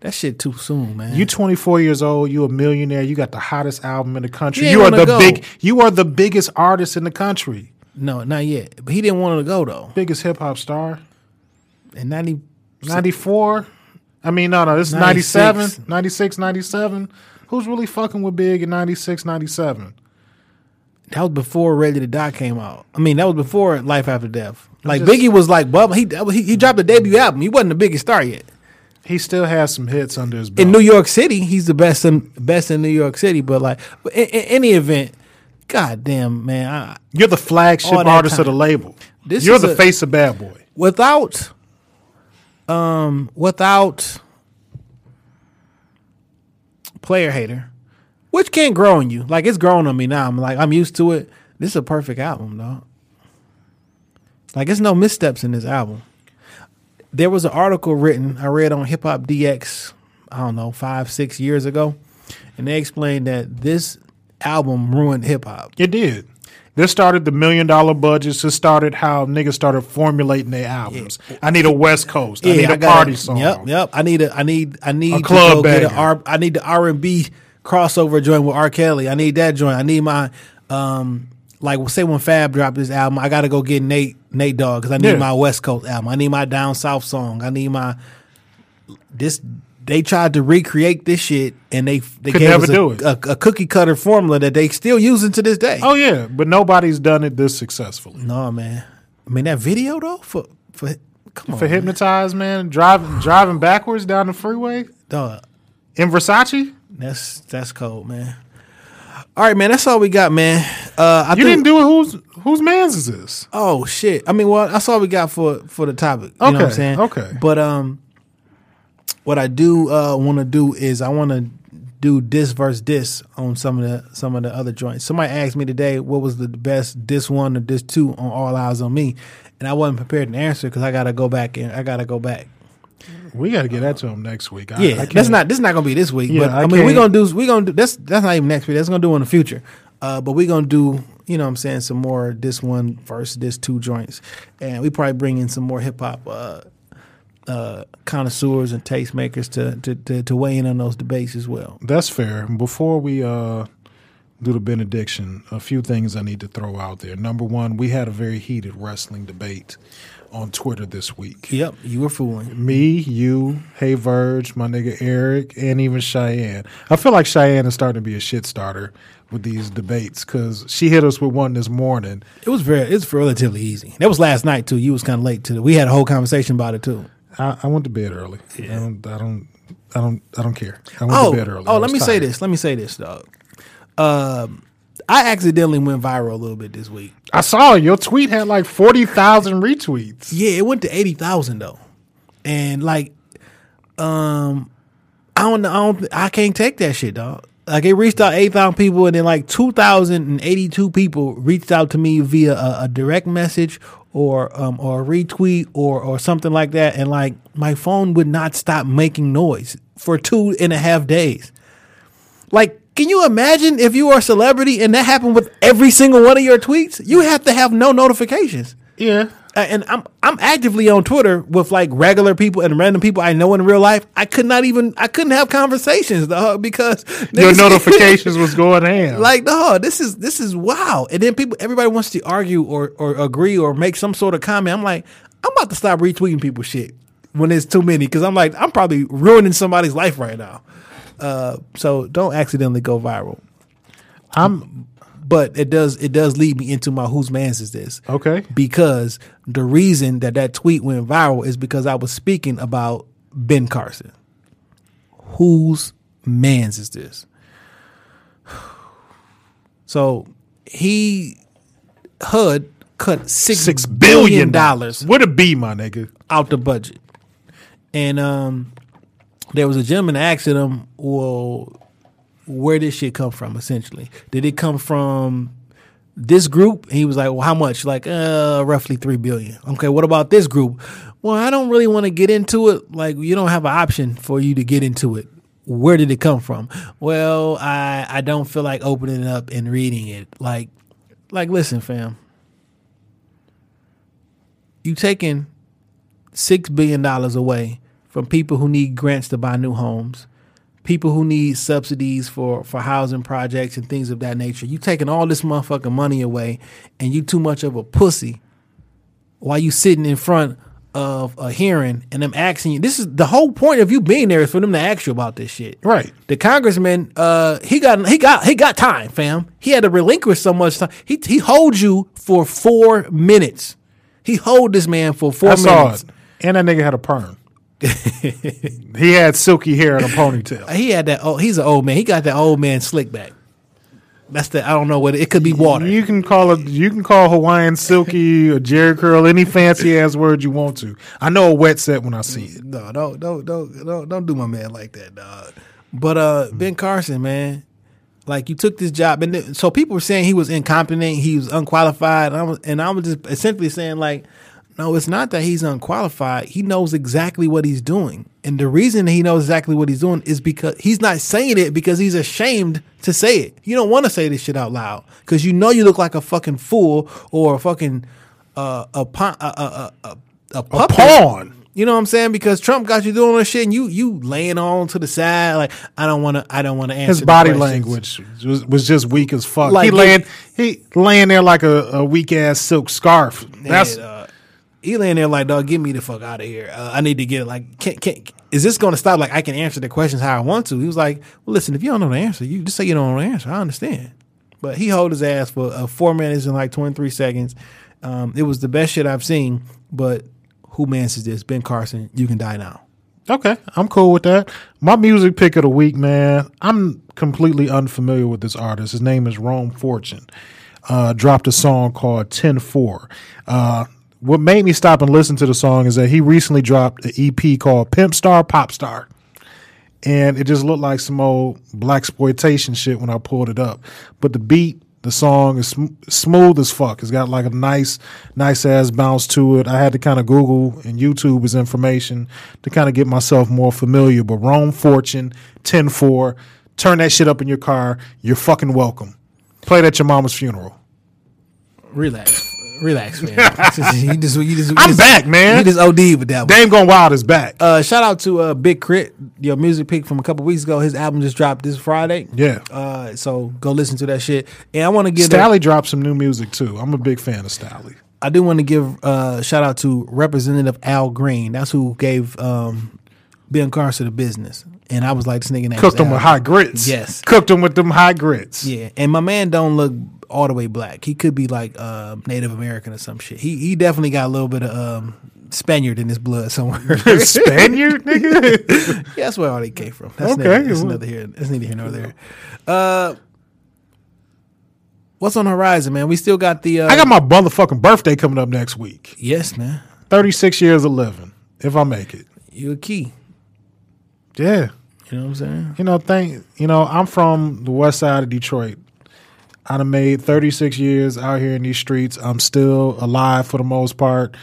That shit too soon, man. You twenty-four years old. You a millionaire. You got the hottest album in the country. You are the go. big. You are the biggest artist in the country. No, not yet. But he didn't want to go though. Biggest hip hop star. In ninety ninety-four. I mean, no, no, this is ninety-seven, ninety-six, ninety-seven. Who's really fucking with Big in ninety-six, ninety-seven? That was before Ready to Die came out. I mean, that was before Life After Death. Like, just, Biggie was like, Bubba, he, he he dropped a debut album. He wasn't the biggest star yet. He still has some hits under his belt. In New York City, he's the best in, best in New York City, but like, in, in any event, goddamn, man. I, You're the flagship artist time. of the label. This You're the a, face of Bad Boy. Without... Um, without Player Hater, which can't grow on you. Like it's grown on me now. I'm like I'm used to it. This is a perfect album, dog. Like there's no missteps in this album. There was an article written I read on Hip Hop D X. I don't know five six years ago, and they explained that this album ruined hip hop. It did. This started the million dollar budgets. This started how niggas started formulating their albums. Yeah. I need a West Coast. Yeah, I need I a party a, song. Yep, yep. I need a. I need. I need a club banger. R, I need the R and B crossover joint with R. Kelly. I need that joint. I need my um. Like say when Fab dropped his album, I gotta go get Nate Nate Dogg because I need yeah. my West Coast album. I need my Down South song. I need my this. They tried to recreate this shit, and they they Could gave never us a, do it. A, a cookie cutter formula that they still using to this day. Oh yeah, but nobody's done it this successfully. No man, I mean that video though for for come on for Hypnotize, man, driving driving backwards down the freeway, dog, in Versace. That's that's cold, man. All right, man, that's all we got, man. Uh, I you think, didn't do it. Who's whose man's is this? Oh shit! I mean, well, that's all we got for for the topic. You okay, know what I'm saying? Okay, but um. What I do uh, want to do is I want to do diss versus diss on some of the some of the other joints. Somebody asked me today what was the best diss one or diss two on All Eyes on Me, and I wasn't prepared to answer because I gotta go back and I gotta go back. We gotta get that to him next week. I, yeah, I that's not this is not gonna be this week. Yeah, but I, I mean we gonna do we gonna do that's that's not even next week. That's gonna do in the future. Uh, but we gonna do you know what I'm saying some more diss one versus diss two joints, and we probably bring in some more hip hop. Uh, Uh, connoisseurs and tastemakers to, to to to weigh in on those debates as well. That's fair. Before we uh, do the benediction, a few things I need to throw out there. Number one, we had a very heated wrestling debate on Twitter this week. Yep, you were fooling. Me, you, Hey Verge, my nigga Eric, and even Cheyenne. I feel like Cheyenne is starting to be a shit starter with these debates because she hit us with one this morning. It was very, it's relatively easy. That was last night too. You was kind of late to it. We had a whole conversation about it too. I, I went to bed early. Yeah. I don't. I don't. I don't. I don't care. I went oh, to bed early. Oh, let me tired. say this. Let me say this, dog. Um, I accidentally went viral a little bit this week. I saw your tweet had like forty thousand retweets. Yeah, it went to eighty thousand though, and like, um, I don't know. I don't. I can't take that shit, dog. Like it reached out eight thousand people, and then like two thousand and eighty-two people reached out to me via a, a direct message. Or um or a retweet or or something like that, and like my phone would not stop making noise for two and a half days. Like, can you imagine if you are a celebrity and that happened with every single one of your tweets? You have to have no notifications. Yeah, uh, and I'm I'm actively on Twitter with like regular people and random people I know in real life. I could not even I couldn't have conversations dog because your notifications was going in. Like dog, this is this is wow. And then people everybody wants to argue or or agree or make some sort of comment. I'm like I'm about to stop retweeting people shit when there's too many because I'm like I'm probably ruining somebody's life right now. Uh, so don't accidentally go viral. I'm, but it does it does lead me into my whose man's is this? Okay, because the reason that that tweet went viral is because I was speaking about Ben Carson. Whose man's is this? So he H U D cut six, six billion dollars. What a B, my nigga, out the budget. And um, there was a gentleman asking him, "Well, where did this shit come from? Essentially, did it come from this group?" And he was like, "Well, how much?" Like, uh, roughly three billion. Okay, what about this group? Well, I don't really want to get into it. Like, you don't have an option for you to get into it. Where did it come from? Well, I I don't feel like opening it up and reading it. Like, like listen, fam. You taking six billion dollars away from people who need grants to buy new homes, people who need subsidies for, for housing projects and things of that nature. You taking all this motherfucking money away, and you too much of a pussy while you sitting in front of a hearing and them asking you. This is the whole point of you being there, is for them to ask you about this shit. Right. The congressman, uh, he got he got he got time, fam. He had to relinquish so much time. He he holds you for four minutes. He hold this man for four I saw minutes. It. And that nigga had a perm. He had silky hair and a ponytail. He had that. Oh, he's an old man. He got that old man slick back. That's the. I don't know what it, it could be. Water. You can call it. You can call Hawaiian silky or Jerry curl any fancy ass word you want to. I know a wet set when I see it. No, don't, don't, don't, don't, don't do my man like that, dog. But uh, mm. Ben Carson, man, like you took this job, and th- so people were saying he was incompetent, he was unqualified, and I was, and I was just essentially saying like, no, it's not that he's unqualified. He knows exactly what he's doing. And the reason he knows exactly what he's doing is because he's not saying it because he's ashamed to say it. You don't want to say this shit out loud because you know you look like a fucking fool or a fucking uh, a, pon- a, a, a, a, a pawn. You know what I'm saying? Because Trump got you doing this shit and you you laying on to the side like, I don't want to I don't want to answer. His body language was, was just weak as fuck. Like, he laying he laying there like a, a weak ass silk scarf. That's and, uh, he laying there like, dog, get me the fuck out of here. Uh, I need to get it. Like, can't, can't, is this going to stop? Like, I can answer the questions how I want to. He was like, well, listen, if you don't know the answer, you just say you don't know the answer. I understand. But he held his ass for uh, four minutes and like twenty-three seconds. Um, it was the best shit I've seen. But who mans this? Ben Carson, you can die now. Okay, I'm cool with that. My music pick of the week, man. I'm completely unfamiliar with this artist. His name is Rome Fortune. Uh, dropped a song called ten four. Uh, What made me stop and listen to the song is that he recently dropped an E P called Pimp Star Pop Star. And it just looked like some old blaxploitation shit when I pulled it up. But the beat, the song is sm- smooth as fuck. It's got like a nice, nice ass bounce to it. I had to kind of Google and YouTube his information to kind of get myself more familiar. But Rome Fortune, ten four, turn that shit up in your car. You're fucking welcome. Play it at your mama's funeral. Relax. Relax, man. you just, you just, you I'm just, back, man. You just OD'd with that one. Dame Gone Wild is back. Uh, shout out to uh, Big Crit, your music pick from a couple weeks ago. His album just dropped this Friday. Yeah. Uh, so go listen to that shit. And I want to give Stally a, dropped some new music too. I'm a big fan of Stally. I do want to give uh, shout out to Representative Al Green. That's who gave um, Ben Carson the business. And I was like, this nigga name cooked him with hot grits. Yes. Cooked him with them hot grits. Yeah. And my man don't look all the way black. He could be like uh, Native American or some shit. He he definitely got a little bit of um, Spaniard in his blood somewhere. Spaniard, nigga. Yeah, that's where all they came from. That's okay, neither, that's another here. That's neither here nor there. Uh, what's on the horizon, man? We still got the. Uh, I got my motherfucking birthday coming up next week. Yes, man. Thirty-six years of living, if I make it. You a key? Yeah. You know what I'm saying? You know, thank. You know, I'm from the west side of Detroit. I done made thirty-six years out here in these streets. I'm still alive for the most part.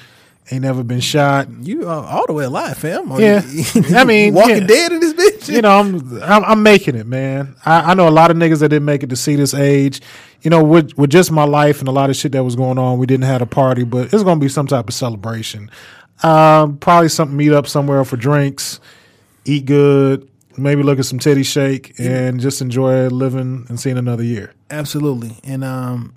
Ain't never been shot. You are all the way alive, fam. Are yeah. You, I mean. Walking yeah. dead in this bitch. You know, I'm I'm, I'm making it, man. I, I know a lot of niggas that didn't make it to see this age. You know, with, with just my life and a lot of shit that was going on, we didn't have a party, but it's going to be some type of celebration. Um, probably something meet up somewhere for drinks, eat good. Maybe look at some Teddy Shake and just enjoy living and seeing another year. Absolutely. And um,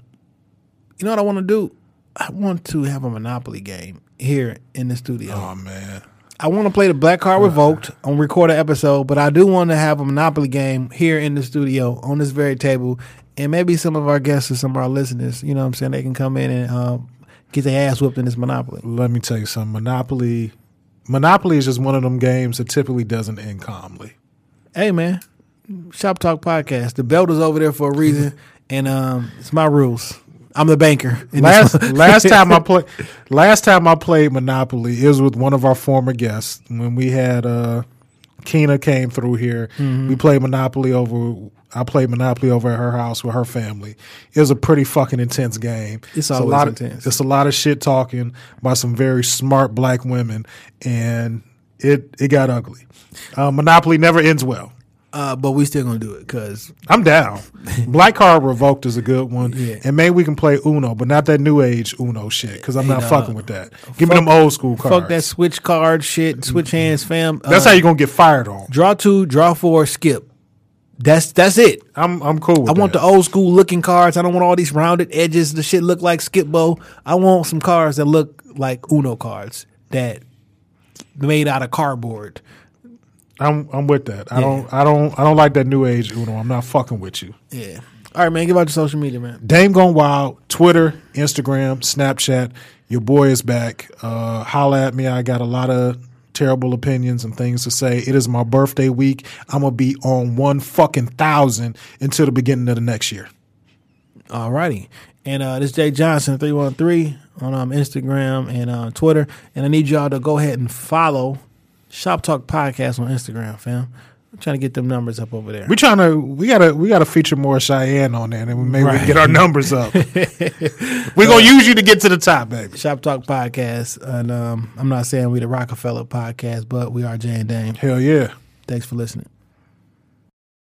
you know what I want to do? I want to have a Monopoly game here in the studio. Oh, man. I want to play the Black Card Revoked uh, on record an episode, but I do want to have a Monopoly game here in the studio on this very table, and maybe some of our guests or some of our listeners, you know what I'm saying, they can come in and um, get their ass whipped in this Monopoly. Let me tell you something. Monopoly, Monopoly is just one of them games that typically doesn't end calmly. Hey, man. Shop Talk Podcast. The belt is over there for a reason, and um, it's my rules. I'm the banker. Last last time I played, last time I played Monopoly, it was with one of our former guests when we had uh, Keena came through here. Mm-hmm. We played Monopoly over. I played Monopoly over at her house with her family. It was a pretty fucking intense game. It's, it's always a lot intense. Of, it's a lot of shit talking by some very smart black women, and it it got ugly. Uh, Monopoly never ends well. Uh, but we still gonna do it because I'm down. Black Card Revoked is a good one, yeah. And maybe we can play Uno, but not that new age Uno shit because I'm hey, not no, fucking with that. Give fuck, me them old school cards. Fuck that switch card shit, switch hands, fam. That's uh, how you are gonna get fired on. Draw two, draw four, skip. That's that's it. I'm I'm cool with I that. Want the old school looking cards. I don't want all these rounded edges. The shit look like Skip Bo. I want some cards that look like Uno cards that made out of cardboard. I'm I'm with that. I yeah. don't I don't I don't like that new age Uno. I'm not fucking with you. Yeah. All right, man. Give out your social media, man. Dame Gone Wild, Twitter, Instagram, Snapchat. Your boy is back. Uh, holla at me. I got a lot of terrible opinions and things to say. It is my birthday week. I'm gonna be on one fucking thousand until the beginning of the next year. All righty. And uh, this is Jay Johnson three one three on um, Instagram and uh, Twitter. And I need y'all to go ahead and follow Shop Talk Podcast on Instagram, fam. I'm trying to get them numbers up over there. We're trying to, we gotta, we gotta feature more Cheyenne on there, and maybe right. we can get our numbers up. We're gonna uh, use you to get to the top, baby. Shop Talk Podcast, and um, I'm not saying we the Rockefeller Podcast, but we are Jay and Dame. Hell yeah! Thanks for listening.